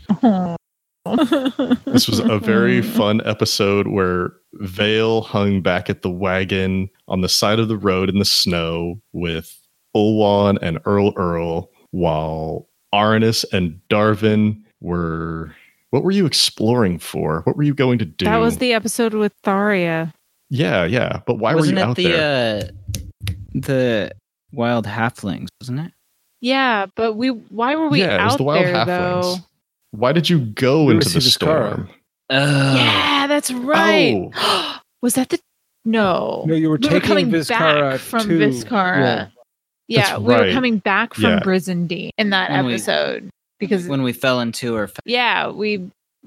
This was a very fun episode where Vale hung back at the wagon on the side of the road in the snow with Ulwan and Earl Earl, while Arnis and Darvin were... What were you exploring for? What were you going to do? That was the episode with Theria. Yeah. But why wasn't were you out there? The wild halflings, wasn't it? Yeah, but why were we out there, halflings, though? Why did you go into the storm? Yeah, that's right. Oh. Was that the... No. No, you were taking Viscara back from Viscara. Yeah. Yeah, that's we were coming back from Brizendine in that episode because when we fell into her.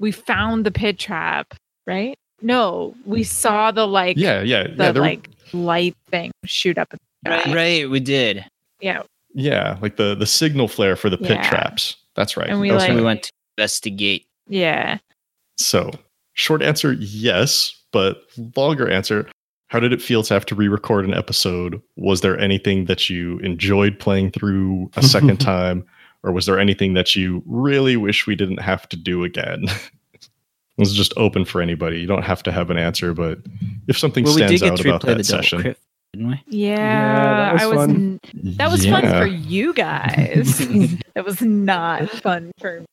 We found the pit trap, right? No, we saw the light thing shoot up. Right, we did. Yeah. Yeah, like the signal flare for the pit traps. That's right. And we went to investigate. Yeah. So, short answer, yes, but longer answer, how did it feel to have to re-record an episode? Was there anything that you enjoyed playing through a second time? Or was there anything that you really wish we didn't have to do again? This is just open for anybody. You don't have to have an answer, but if something stands out about that session. Crypt, didn't we? Yeah, that was fun. That was fun for you guys. That was not fun for me.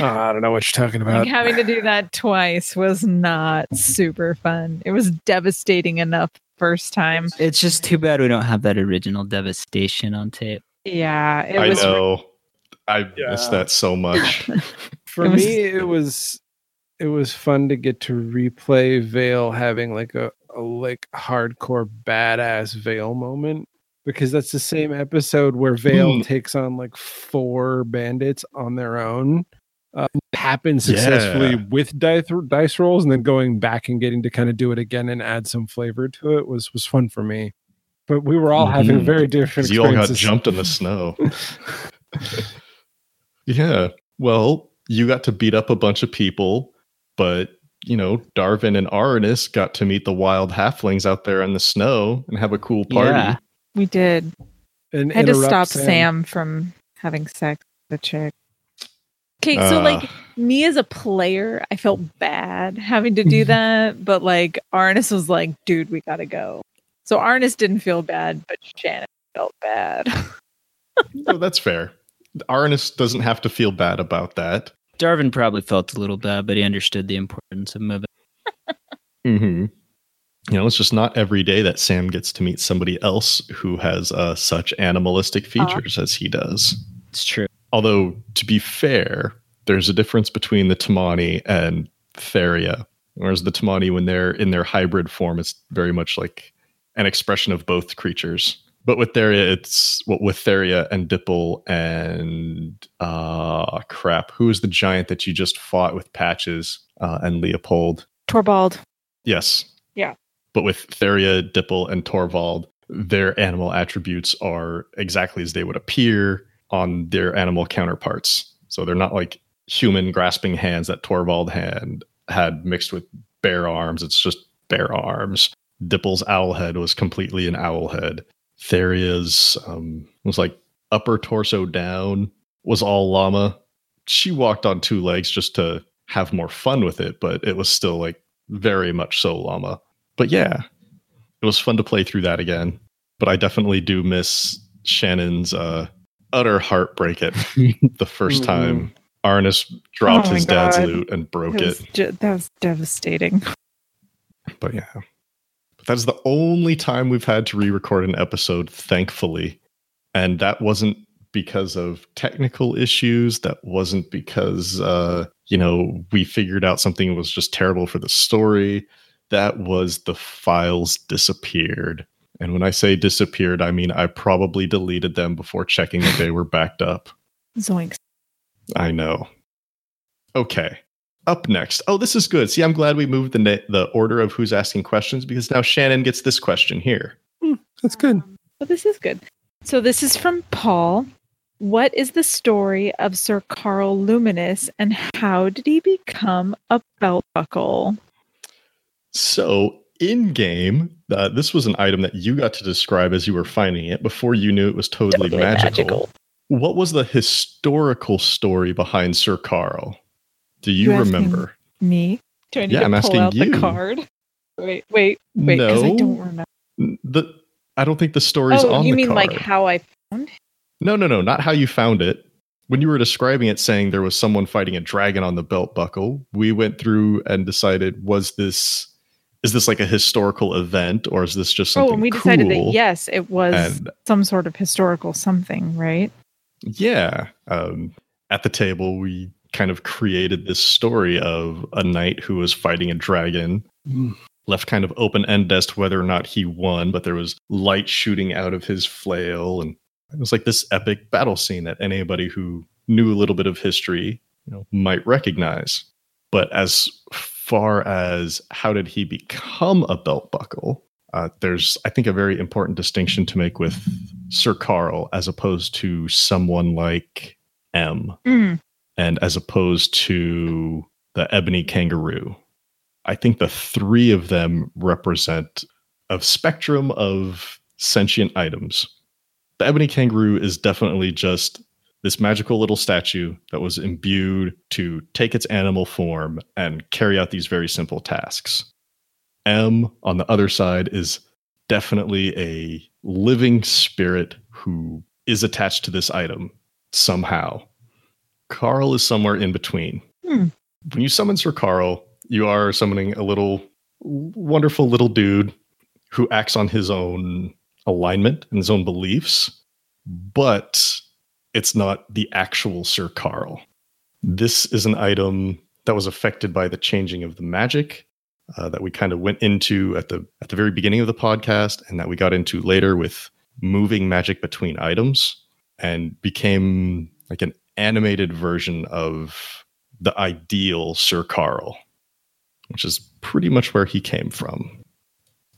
I don't know what you're talking about. Like, having to do that twice was not super fun. It was devastating enough first time. It's just too bad we don't have that original devastation on tape. Yeah, I know. I miss that so much. For me, it was fun to get to replay Vale having like a hardcore badass Vale moment, because that's the same episode where Vale takes on like 4 bandits on their own. Happens successfully with dice rolls, and then going back and getting to kind of do it again and add some flavor to it was fun for me. But we were all having very different experiences. You all got jumped in the snow. Yeah, well, you got to beat up a bunch of people, but Darvin and Arnis got to meet the wild halflings out there in the snow and have a cool party. Yeah, we did. And I had to stop Sam from having sex with a chick. Okay, so me as a player, I felt bad having to do that, but Arnis was like, "Dude, we gotta go." So Arnis didn't feel bad, but Shannon felt bad. No, that's fair. Arnis doesn't have to feel bad about that. Darvin probably felt a little bad, but he understood the importance of moving. It's just not every day that Sam gets to meet somebody else who has such animalistic features as he does. It's true. Although, to be fair, there's a difference between the Tamani and Theria. Whereas the Tamani, when they're in their hybrid form, it's very much like an expression of both creatures. But with Theria, and Dipple and crap. Who is the giant that you just fought with Patches and Leopold? Torvald. Yes. Yeah. But with Theria, Dipple, and Torvald, their animal attributes are exactly as they would appear on their animal counterparts. So they're not like human grasping hands that Torvald had mixed with bear arms. It's just bear arms. Dipple's owl head was completely an owl head. Theria's was like upper torso down was all llama. She walked on 2 legs just to have more fun with it, but it was still like very much so llama. But yeah, it was fun to play through that again. But I definitely do miss Shannon's utter heartbreak at the first time Arnis dropped his dad's loot and broke it. That was devastating. But yeah. That's the only time we've had to re-record an episode, thankfully. And that wasn't because of technical issues. That wasn't because, we figured out something was just terrible for the story. That was the files disappeared. And when I say disappeared, I mean, I probably deleted them before checking that they were backed up. Zoinks. I know. Okay. Up next. Oh, this is good. See, I'm glad we moved the order of who's asking questions, because now Shannon gets this question here. That's good. Well, this is good. So this is from Paul. What is the story of Sir Carl Luminous, and how did he become a belt buckle? So in game, this was an item that you got to describe as you were finding it before you knew it was totally magical. What was the historical story behind Sir Carl? Do you remember? Me? Do I need to pull out the card? Wait, because I don't remember. I don't think the story's on the card. Oh, you mean like how I found it? No, not how you found it. When you were describing it, saying there was someone fighting a dragon on the belt buckle, we went through and decided, is this like a historical event, or is this just something cool? Oh, and we decided that, yes, it was some sort of historical something, right? Yeah. At the table, we kind of created this story of a knight who was fighting a dragon, left kind of open-end as to whether or not he won, but there was light shooting out of his flail and It was like this epic battle scene that anybody who knew a little bit of history, you know, might recognize. But as far as how did he become a belt buckle, there's, I think, a very important distinction to make with Sir Carl as opposed to someone like M, and as opposed to the Ebony Kangaroo. I think the three of them represent a spectrum of sentient items. The Ebony Kangaroo is definitely just this magical little statue that was imbued to take its animal form and carry out these very simple tasks. M, on the other side, is definitely a living spirit who is attached to this item somehow. Carl is somewhere in between. When you summon Sir Carl, you are summoning a little wonderful little dude who acts on his own alignment and his own beliefs, but it's not the actual Sir Carl. This is an item that was affected by the changing of the magic that we kind of went into at the very beginning of the podcast, and that we got into later with moving magic between items, and became like an animated version of the ideal Sir Carl, which is pretty much where he came from.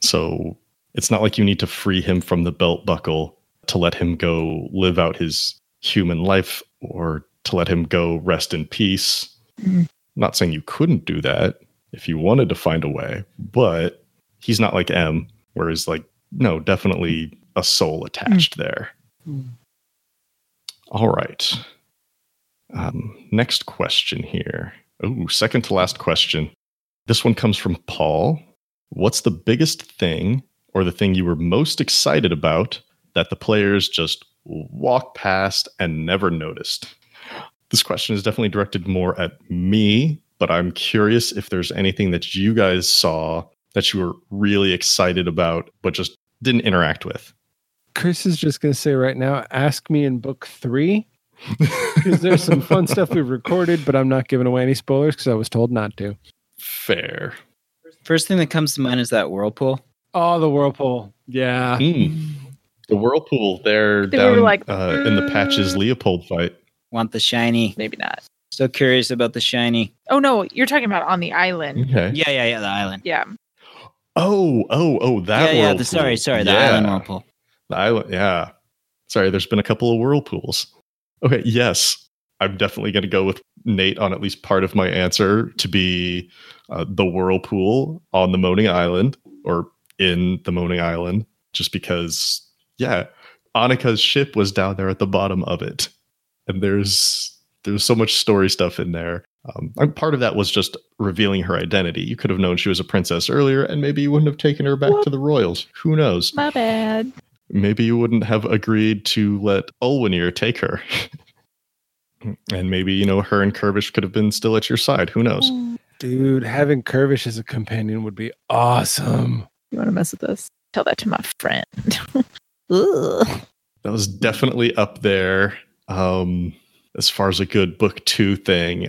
So it's not like you need to free him from the belt buckle to let him go live out his human life or to let him go rest in peace. I'm not saying you couldn't do that if you wanted to find a way, but he's not like M, where he's like, no, definitely a soul attached there. All right. Next question here. Oh, second to last question. This one comes from Paul. What's the biggest thing or the thing you were most excited about that the players just walked past and never noticed? This question is definitely directed more at me, but I'm curious if there's anything that you guys saw that you were really excited about but just didn't interact with. Chris is just going to say right now, ask me in book 3, because there's some fun stuff we've recorded, but I'm not giving away any spoilers because I was told not to. Fair. First thing that comes to mind is that whirlpool. Oh, the whirlpool. Yeah. The whirlpool there down like, in the Patches Leopold fight. Want the shiny. Maybe not. So curious about the shiny. Oh, no. You're talking about on the island. Okay. Yeah. The island. Yeah. Oh, that whirlpool. Sorry. The island whirlpool. The island, yeah. Sorry, there's been a couple of whirlpools. Okay, yes. I'm definitely going to go with Nate on at least part of my answer to be the whirlpool on the Moaning Island, or in the Moaning Island, just because, yeah, Annika's ship was down there at the bottom of it. And there's so much story stuff in there. Part of that was just revealing her identity. You could have known she was a princess earlier, and maybe you wouldn't have taken her back to the royals. Who knows? My bad. Maybe you wouldn't have agreed to let Olwenir take her. And maybe, you know, her and Kervish could have been still at your side. Who knows? Dude, having Kervish as a companion would be awesome. You want to mess with us? Tell that to my friend. That was definitely up there as far as a good book 2 thing.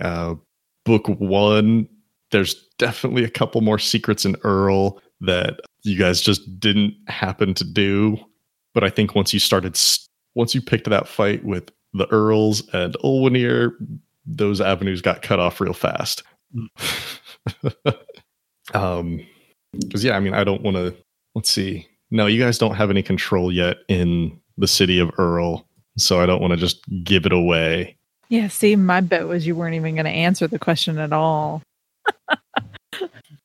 Book 1, there's definitely a couple more secrets in Earl that you guys just didn't happen to do. But I think once you picked that fight with the Earls and Olwenir, those avenues got cut off real fast. Because, yeah, I mean, I don't want to... Let's see. No, you guys don't have any control yet in the city of Earl, so I don't want to just give it away. Yeah, see, my bet was you weren't even going to answer the question at all.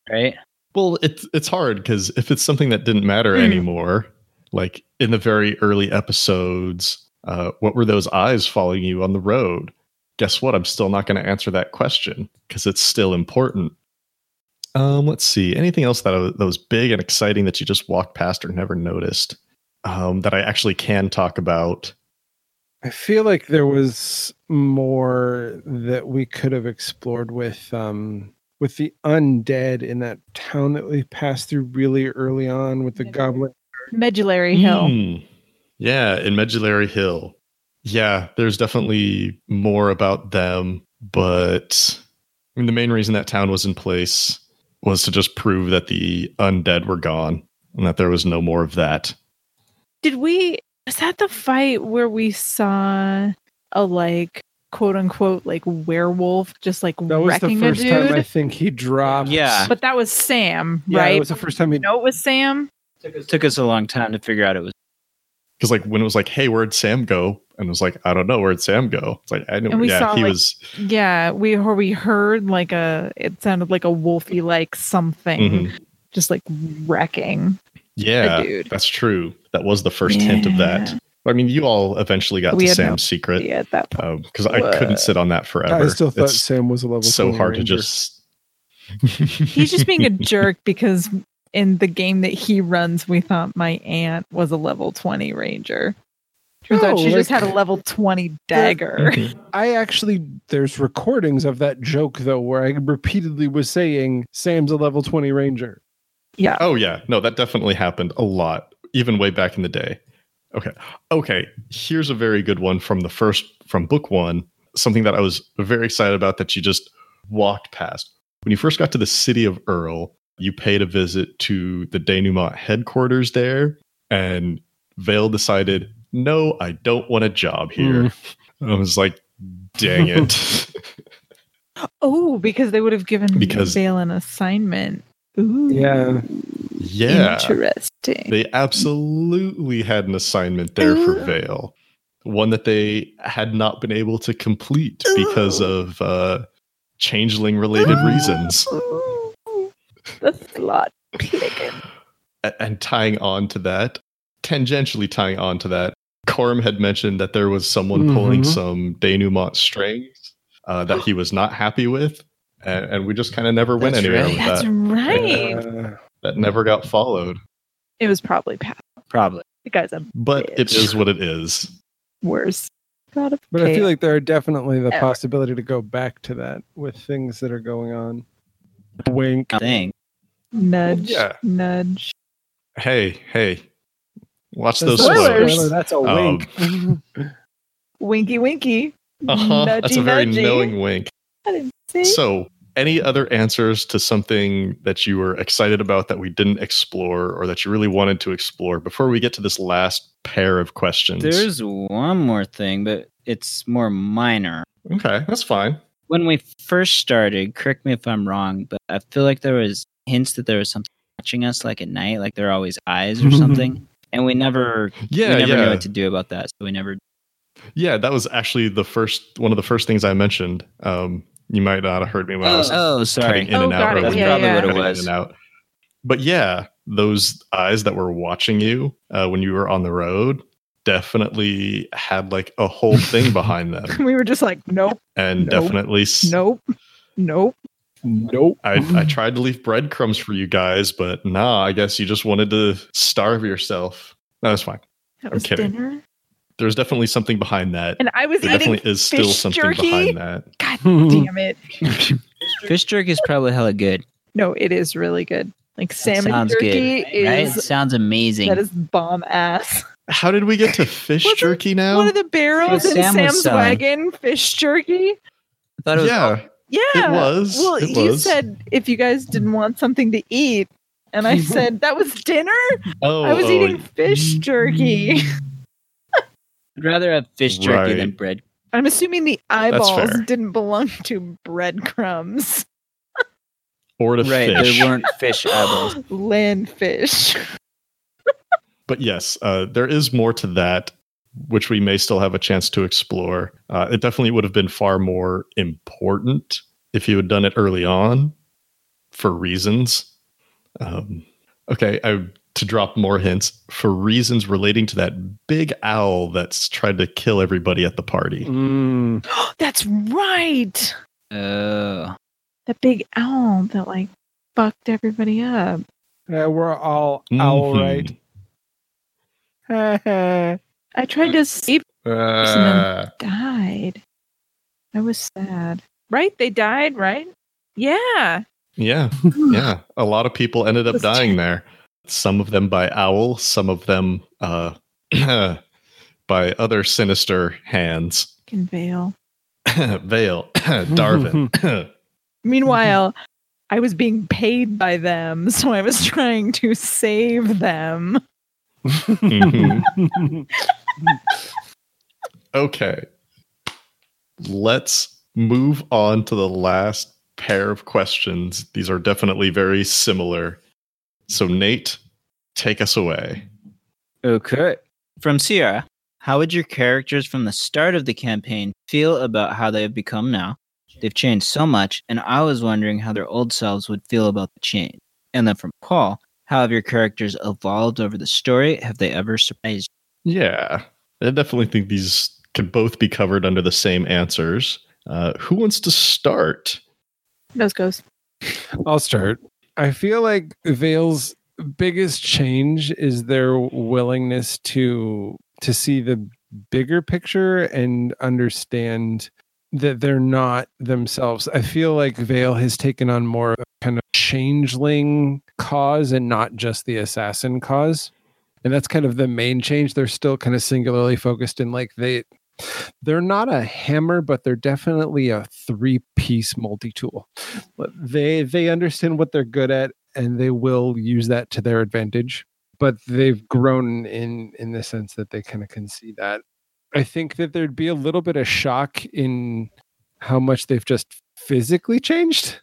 Right? Well, it's hard, because if it's something that didn't matter anymore, like in the very early episodes, what were those eyes following you on the road? Guess what? I'm still not going to answer that question, because it's still important. Let's see. Anything else that was big and exciting that you just walked past or never noticed that I actually can talk about? I feel like there was more that we could have explored with the undead in that town that we passed through really early on with the goblin. Medullary Hill. Yeah, in Medullary Hill. Yeah, there's definitely more about them, but I mean, the main reason that town was in place was to just prove that the undead were gone and that there was no more of that. Did we Is that the fight where we saw a like quote unquote like werewolf just like that was wrecking the first a dude? Time I think he dropped. Yeah, but that was Sam, right? Yeah, it was the first time he. No, it was Sam. Took us a long time to figure out it was. Because like when it was like, hey, where'd Sam go? And it was like, I don't know, where'd Sam go? It's like I know. Yeah, saw, he like, was. Yeah, we heard like a. It sounded like a wolfy like something, mm-hmm. just like wrecking. Yeah, dude. That's true. That was the first hint of that. I mean, you all eventually got to Sam's secret at that point because I couldn't sit on that forever. I still thought Sam was a level. So hard Ranger. To just. He's just being a jerk because in the game that he runs, we thought my aunt was a level 20 Ranger. Turns out she just had a level 20 dagger. There's recordings of that joke though, where I repeatedly was saying Sam's a level 20 Ranger. Yeah. Oh yeah. No, that definitely happened a lot, even way back in the day. Okay. Here's a very good one from book one. Something that I was very excited about that you just walked past. When you first got to the city of Earl, you paid a visit to the denouement headquarters there, and Vale decided, no, I don't want a job here. And I was like, dang it. Because they would have given Vale an assignment. Ooh, yeah. Interesting. They absolutely had an assignment there for Vale, one that they had not been able to complete because of changeling-related reasons. The slot picking. And tangentially tying on to that, Corm had mentioned that there was someone pulling some denouement strings that he was not happy with. And we just kind of never went anywhere with that. That's right. That never got followed. It was probably Pat. Probably. The guy's a But bitch. It is what it is. Worse. But I feel like there are definitely the possibility to go back to that with things that are going on. Wink. Dang. Nudge. Yeah. Nudge. Hey. Watch those spoilers. That's a wink. Winky, winky. Uh-huh. Nudgy, that's a very nudgy. Knowing wink. I didn't see. So, any other answers to something that you were excited about that we didn't explore or that you really wanted to explore before we get to this last pair of questions? There's one more thing, but it's more minor. Okay, that's fine. When we first started, correct me if I'm wrong, but I feel like there was hints that there was something watching us like at night, like there are always eyes or something. And we never knew what to do about that. So we never. Yeah, that was actually one of the first things I mentioned. You might not have heard me when I was cutting in and out. That's probably what it was. But yeah, those eyes that were watching you when you were on the road definitely had like a whole thing behind them. We were just like, nope. And nope, definitely. Nope. I tried to leave breadcrumbs for you guys, but I guess you just wanted to starve yourself. No, that's fine. That was dinner? There's definitely something behind that. And I was there eating definitely is still something jerky? Behind that. God damn it. Fish jerky is probably hella good. No, it is really good. Like salmon jerky good, right? It sounds amazing. That is bomb ass. How did we get to fish jerky now? One of the barrels in Sam's wagon, fish jerky. I thought it was Yeah. It was. Well, you said if you guys didn't want something to eat, and I said that was dinner? I was eating fish jerky. I'd rather have fish jerky than bread. I'm assuming the eyeballs didn't belong to breadcrumbs. Or to fish. They weren't fish eyeballs. Land fish. But yes, there is more to that, which we may still have a chance to explore. It definitely would have been far more important if you had done it early on for reasons. To drop more hints, for reasons relating to that big owl that's tried to kill everybody at the party. That's right. The big owl that like fucked everybody up. Yeah, we're all owl, right? I tried to sleep and then died. I was sad. Right? They died, right? Yeah. Yeah. A lot of people ended up dying there. Some of them by owl, some of them by other sinister hands. Vale. Darvin. Meanwhile, I was being paid by them, so I was trying to save them. Mm-hmm. Okay. Let's move on to the last pair of questions. These are definitely very similar. So, Nate, take us away. Okay. From Sierra, how would your characters from the start of the campaign feel about how they have become now? They've changed so much, and I was wondering how their old selves would feel about the change. And then from Paul, how have your characters evolved over the story? Have they ever surprised you? Yeah, I definitely think these could both be covered under the same answers. Who wants to start? Those goes. I'll start. I feel like Vale's biggest change is their willingness to see the bigger picture and understand that they're not themselves. I feel like Vale has taken on more of a kind of changeling cause and not just the assassin cause. And that's kind of the main change. They're still kind of singularly focused in like they're not a hammer, but they're definitely a three-piece multi-tool. They understand what they're good at and they will use that to their advantage. But they've grown in the sense that they kind of can see that. I think that there'd be a little bit of shock in how much they've just physically changed.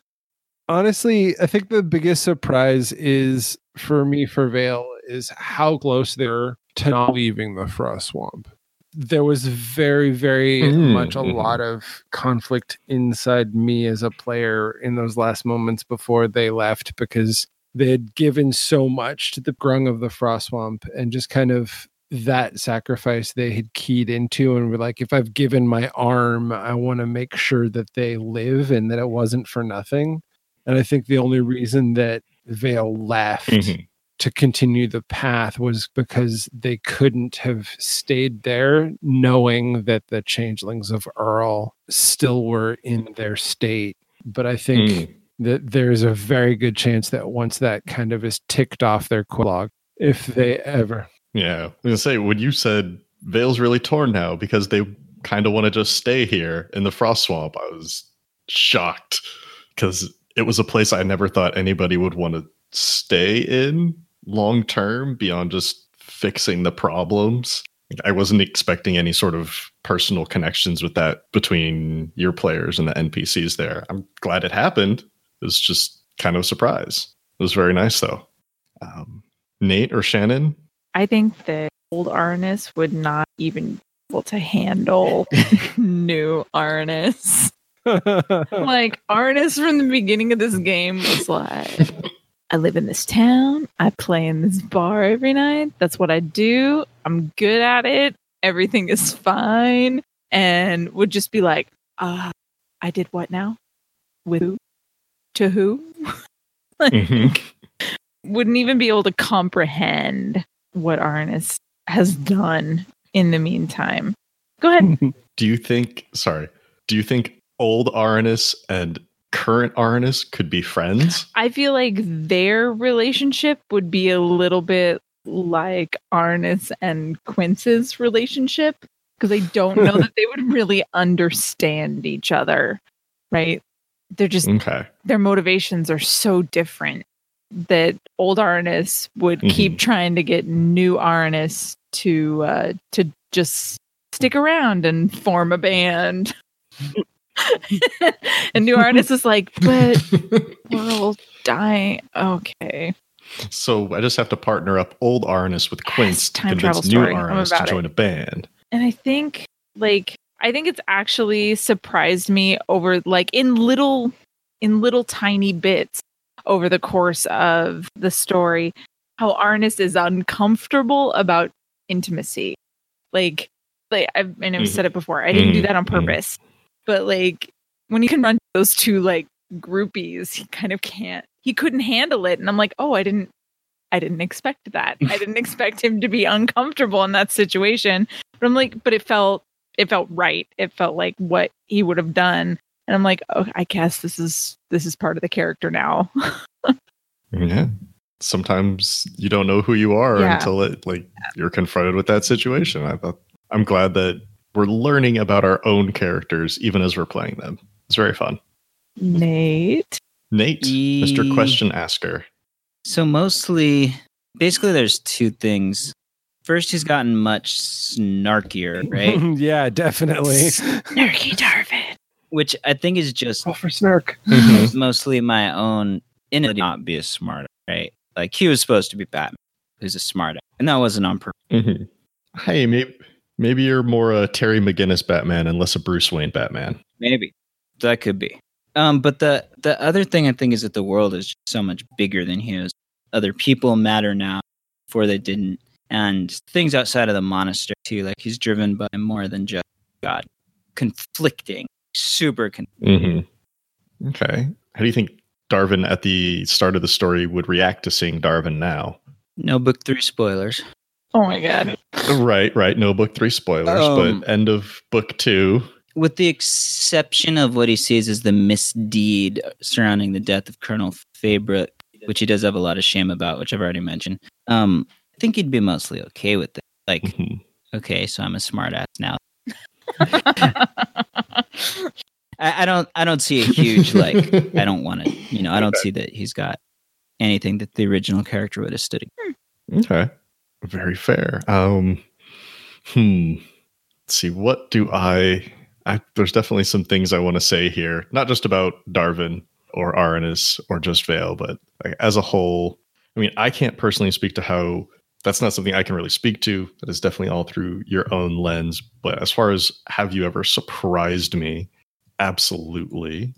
Honestly, I think the biggest surprise is for me, for Vale, is how close they're to not leaving the Frost Swamp. There was very, very much a lot of conflict inside me as a player in those last moments before they left, because they had given so much to the grung of the Frost Swamp, and just kind of that sacrifice they had keyed into and were like, if I've given my arm, I want to make sure that they live and that it wasn't for nothing. And I think the only reason that Vale left to continue the path was because they couldn't have stayed there knowing that the changelings of Earl still were in their state. But I think that there's a very good chance that once that kind of is ticked off their log, if they ever... Yeah, I was going to say, when you said Vale's really torn now because they kind of want to just stay here in the Frost Swamp, I was shocked because it was a place I never thought anybody would want to stay in long term beyond just fixing the problems. I wasn't expecting any sort of personal connections with that between your players and the NPCs there. I'm glad it happened. It was just kind of a surprise. It was very nice, though. Nate or Shannon? I think that old Arnis would not even be able to handle new Arnis. Like, Arnis from the beginning of this game was like, I live in this town. I play in this bar every night. That's what I do. I'm good at it. Everything is fine. And would just be like, I did what now? With who? To who? Like, wouldn't even be able to comprehend what Arnis has done in the meantime. Go ahead. Do you think old Arnis and current Arnis could be friends? I feel like their relationship would be a little bit like Arnis and Quince's relationship, because I don't know that they would really understand each other, right? They're just, their motivations are so different that old Arnis would keep trying to get new Arnis to just stick around and form a band. And new Arnis is like, but we're all dying. Okay. So I just have to partner up old Arnis with Quince to convince new Arnis to join a band. And I think, like, it's actually surprised me over, like, in little tiny bits over the course of the story, how Arnis is uncomfortable about intimacy. Like I've said it before, I didn't do that on purpose. But, like, when he confronted those two, like, groupies, he kind of can't. He couldn't handle it. And I'm like, oh, I didn't expect that. I didn't expect him to be uncomfortable in that situation. But I'm like, but it felt right. It felt like what he would have done. And I'm like, oh, I guess this is part of the character now. Yeah. Sometimes you don't know who you are until it, like, you're confronted with that situation. I'm glad that we're learning about our own characters even as we're playing them. It's very fun. Nate, Mr. Question Asker. So basically there's two things First, he's gotten much snarkier, right? Yeah, definitely. Snarky Darvin. Which I think is just... Oh, for snark. Mostly my own inability to not be a smartass, right? Like, he was supposed to be Batman, who's a smartass. And that wasn't on purpose. Mm-hmm. Hey, maybe you're more a Terry McGinnis Batman and less a Bruce Wayne Batman. Maybe. That could be. But the other thing I think is that the world is just so much bigger than his. Other people matter now. Before they didn't. And things outside of the monastery, too. Like, he's driven by more than just God. Conflicting. Super conflicting. Mm-hmm. Okay. How do you think Darvin at the start of the story would react to seeing Darvin now? No book 3 spoilers. Oh, my God. Right. No book 3 spoilers. But end of book 2. With the exception of what he sees as the misdeed surrounding the death of Colonel Faybrook, which he does have a lot of shame about, which I've already mentioned. I think he'd be mostly okay with it. Like, Okay, so I'm a smartass now. I don't see a huge, like, I don't want to, you know, I don't see that he's got anything that the original character would have stood against. Okay. Very fair. Let's see, what do I there's definitely some things I want to say here, not just about Darvin or Arnis or just Vale, but like, as a whole, I mean, I can't personally speak to how that's not something I can really speak to. That is definitely all through your own lens. But as far as have you ever surprised me? Absolutely.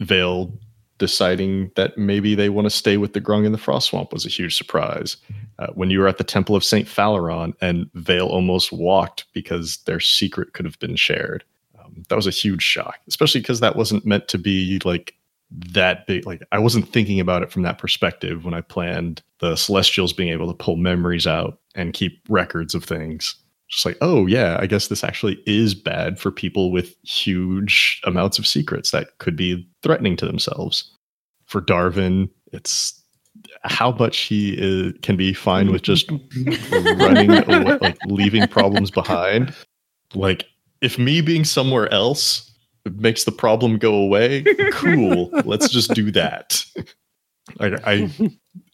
Vale deciding that maybe they want to stay with the Grung in the Frost Swamp was a huge surprise. When you were at the Temple of St. Phalaron and Vale almost walked because their secret could have been shared. That was a huge shock, especially because that wasn't meant to be like that big. Like, I wasn't thinking about it from that perspective when I planned the Celestials being able to pull memories out and keep records of things. Just like, oh yeah, I guess this actually is bad for people with huge amounts of secrets that could be threatening to themselves. For Darvin, it's how much he can be fine with just running away, like leaving problems behind. Like, if me being somewhere else makes the problem go away, cool. Let's just do that.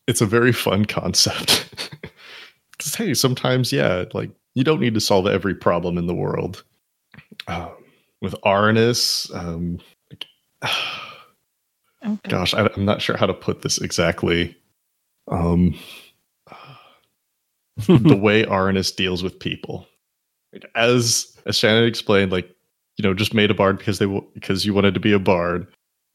It's a very fun concept. Because hey, sometimes, yeah, like, you don't need to solve every problem in the world. With Arnis, okay. Gosh, I'm not sure how to put this exactly. The way Arnis deals with people, as Shannon explained, like, you know, just made a bard because you wanted to be a bard.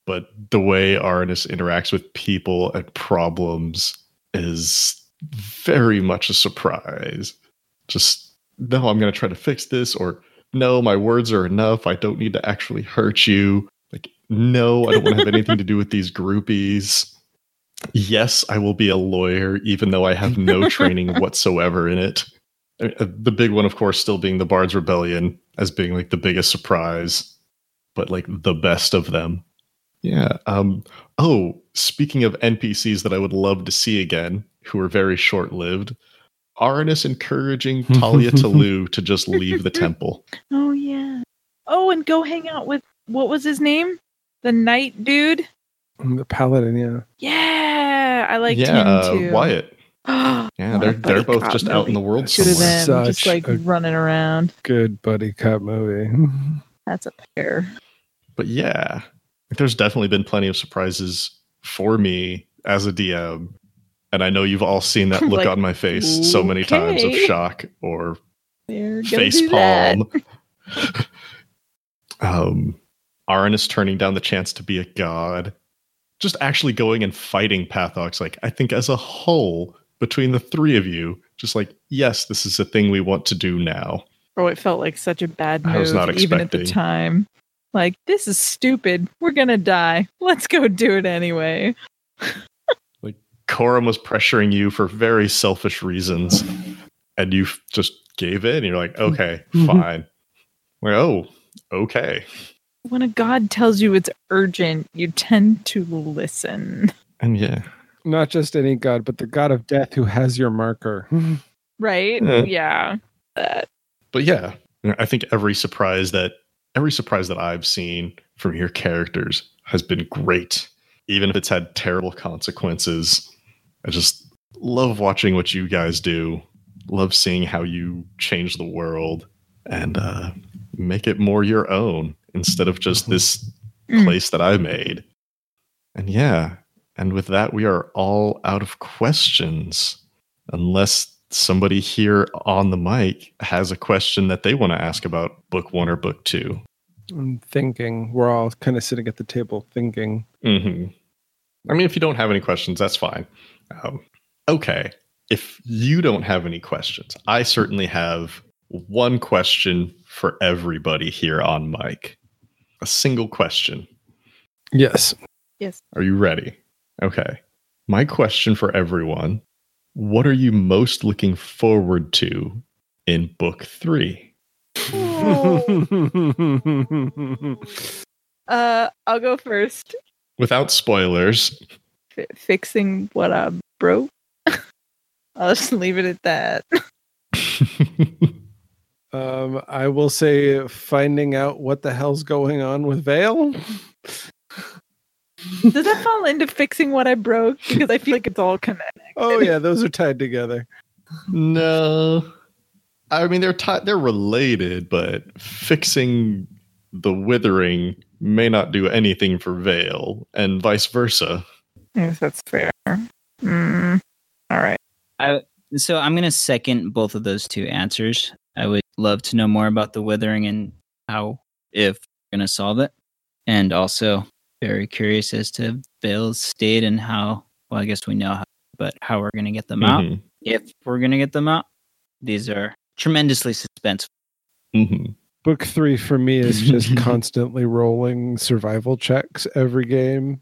But the way Arnis interacts with people and problems is very much a surprise. Just, no, I'm going to try to fix this, or no, my words are enough. I don't need to actually hurt you. Like, no, I don't want to have anything to do with these groupies. Yes, I will be a lawyer, even though I have no training whatsoever in it. I mean, the big one, of course, still being the Bard's Rebellion as being like the biggest surprise, but like the best of them. Yeah. Speaking of NPCs that I would love to see again, who are very short-lived, Arnis encouraging Talia Tallu to just leave the temple. Oh, yeah. Oh, and go hang out with, what was his name? The knight dude? The paladin, yeah. Yeah, I liked him, too. Wyatt. Yeah, they're both just out in the world somewhere. Just like running around. Good buddy cop movie. That's a pair. But yeah, there's definitely been plenty of surprises for me as a DM. And I know you've all seen that look like, on my face so many times of shock or face palm. Arnis turning down the chance to be a god. Just actually going and fighting Pathox. Like, I think as a whole, between the three of you, just like, yes, this is the thing we want to do now. Oh, it felt like such a bad move, I was not expecting. Even at the time. Like, this is stupid. We're going to die. Let's go do it anyway. Like, Coram was pressuring you for very selfish reasons, and you just gave in. You're like, okay, fine. Like, oh, okay. When a god tells you it's urgent, you tend to listen. And yeah. Not just any god, but the god of death who has your marker. Right? Yeah. But yeah, I think every surprise that I've seen from your characters has been great, even if it's had terrible consequences. I just love watching what you guys do. love seeing how you change the world and make it more your own instead of just this place that I made. And yeah, and with that, we are all out of questions unless somebody here on the mic has a question that they want to ask about book one or book two. I'm thinking. We're all kind of sitting at the table thinking. Mm-hmm. I mean, if you don't have any questions, that's fine. Okay. If you don't have any questions, I certainly have one question for everybody here on mic. A single question. Yes. Yes. Are you ready? Okay. My question for everyone. What are you most looking forward to in book three? I'll go first. Without spoilers. Fixing what I broke. I'll just leave it at that. I will say finding out what the hell's going on with Vale. Does that fall into fixing what I broke? Because I feel like it's all connected. Oh yeah, those are tied together. No. I mean, they're related, but fixing the withering may not do anything for Vale, and vice versa. Yes, that's fair. All right. So I'm going to second both of those two answers. I would love to know more about the withering and how, if we're going to solve it. And also very curious as to Vale's state and how, well, I guess we know how, but how we're going to get them out. If we're going to get them out, these are tremendously suspenseful. Mm-hmm. Book three for me is just constantly rolling survival checks every game.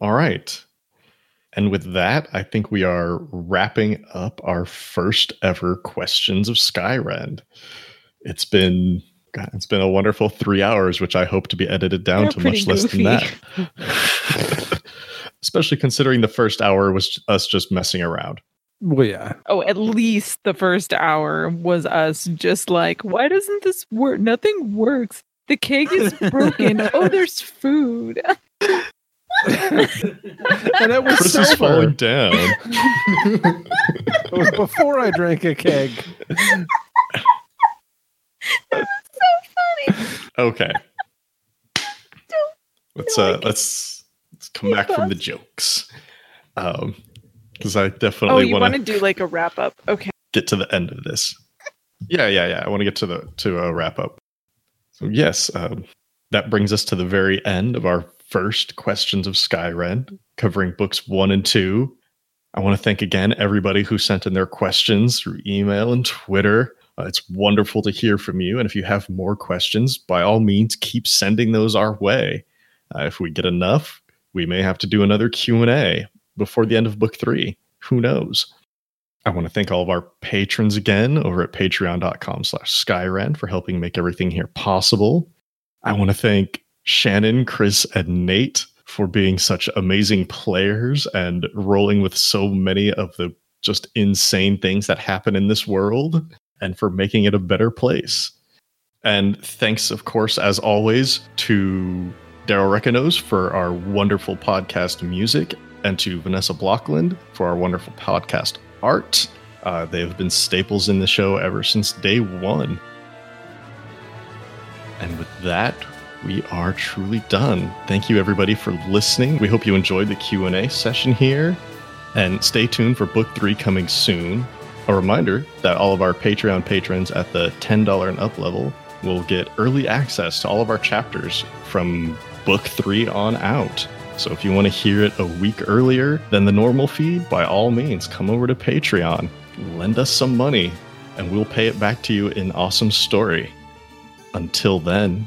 All right. And with that, I think we are wrapping up our first ever Questions of Skyrend. It's been a wonderful 3 hours, which I hope to be edited down to much less than that. Especially considering the first hour was us just messing around. Well, yeah. Oh, at least the first hour was us just like, why doesn't this work? Nothing works. The cake is broken. Oh, there's food. And it was Chris sober. Is falling down. It was before I drank a keg. That was so funny. Okay. Let's come back from the jokes. Because I definitely want to do like a wrap up. Okay. Get to the end of this. Yeah. I want to get to a wrap up. So yes, that brings us to the very end of our first Questions of Skyrend, covering books 1 and 2. I want to thank again everybody who sent in their questions through email and Twitter. It's wonderful to hear from you. And if you have more questions, by all means, keep sending those our way. If we get enough, we may have to do another Q&A before the end of book 3. Who knows? I want to thank all of our patrons again over at patreon.com/Skyrend for helping make everything here possible. I want to thank Shannon, Chris, and Nate for being such amazing players and rolling with so many of the just insane things that happen in this world, and for making it a better place. And thanks, of course, as always, to Daryl Reconos for our wonderful podcast music, and to Vanessa Blockland for our wonderful podcast art. They have been staples in the show ever since day one. And with that, we are truly done. Thank you, everybody, for listening. We hope you enjoyed the Q&A session here. And stay tuned for Book 3 coming soon. A reminder that all of our Patreon patrons at the $10 and up level will get early access to all of our chapters from Book 3 on out. So if you want to hear it a week earlier than the normal feed, by all means, come over to Patreon, lend us some money, and we'll pay it back to you in awesome story. Until then,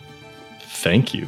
thank you.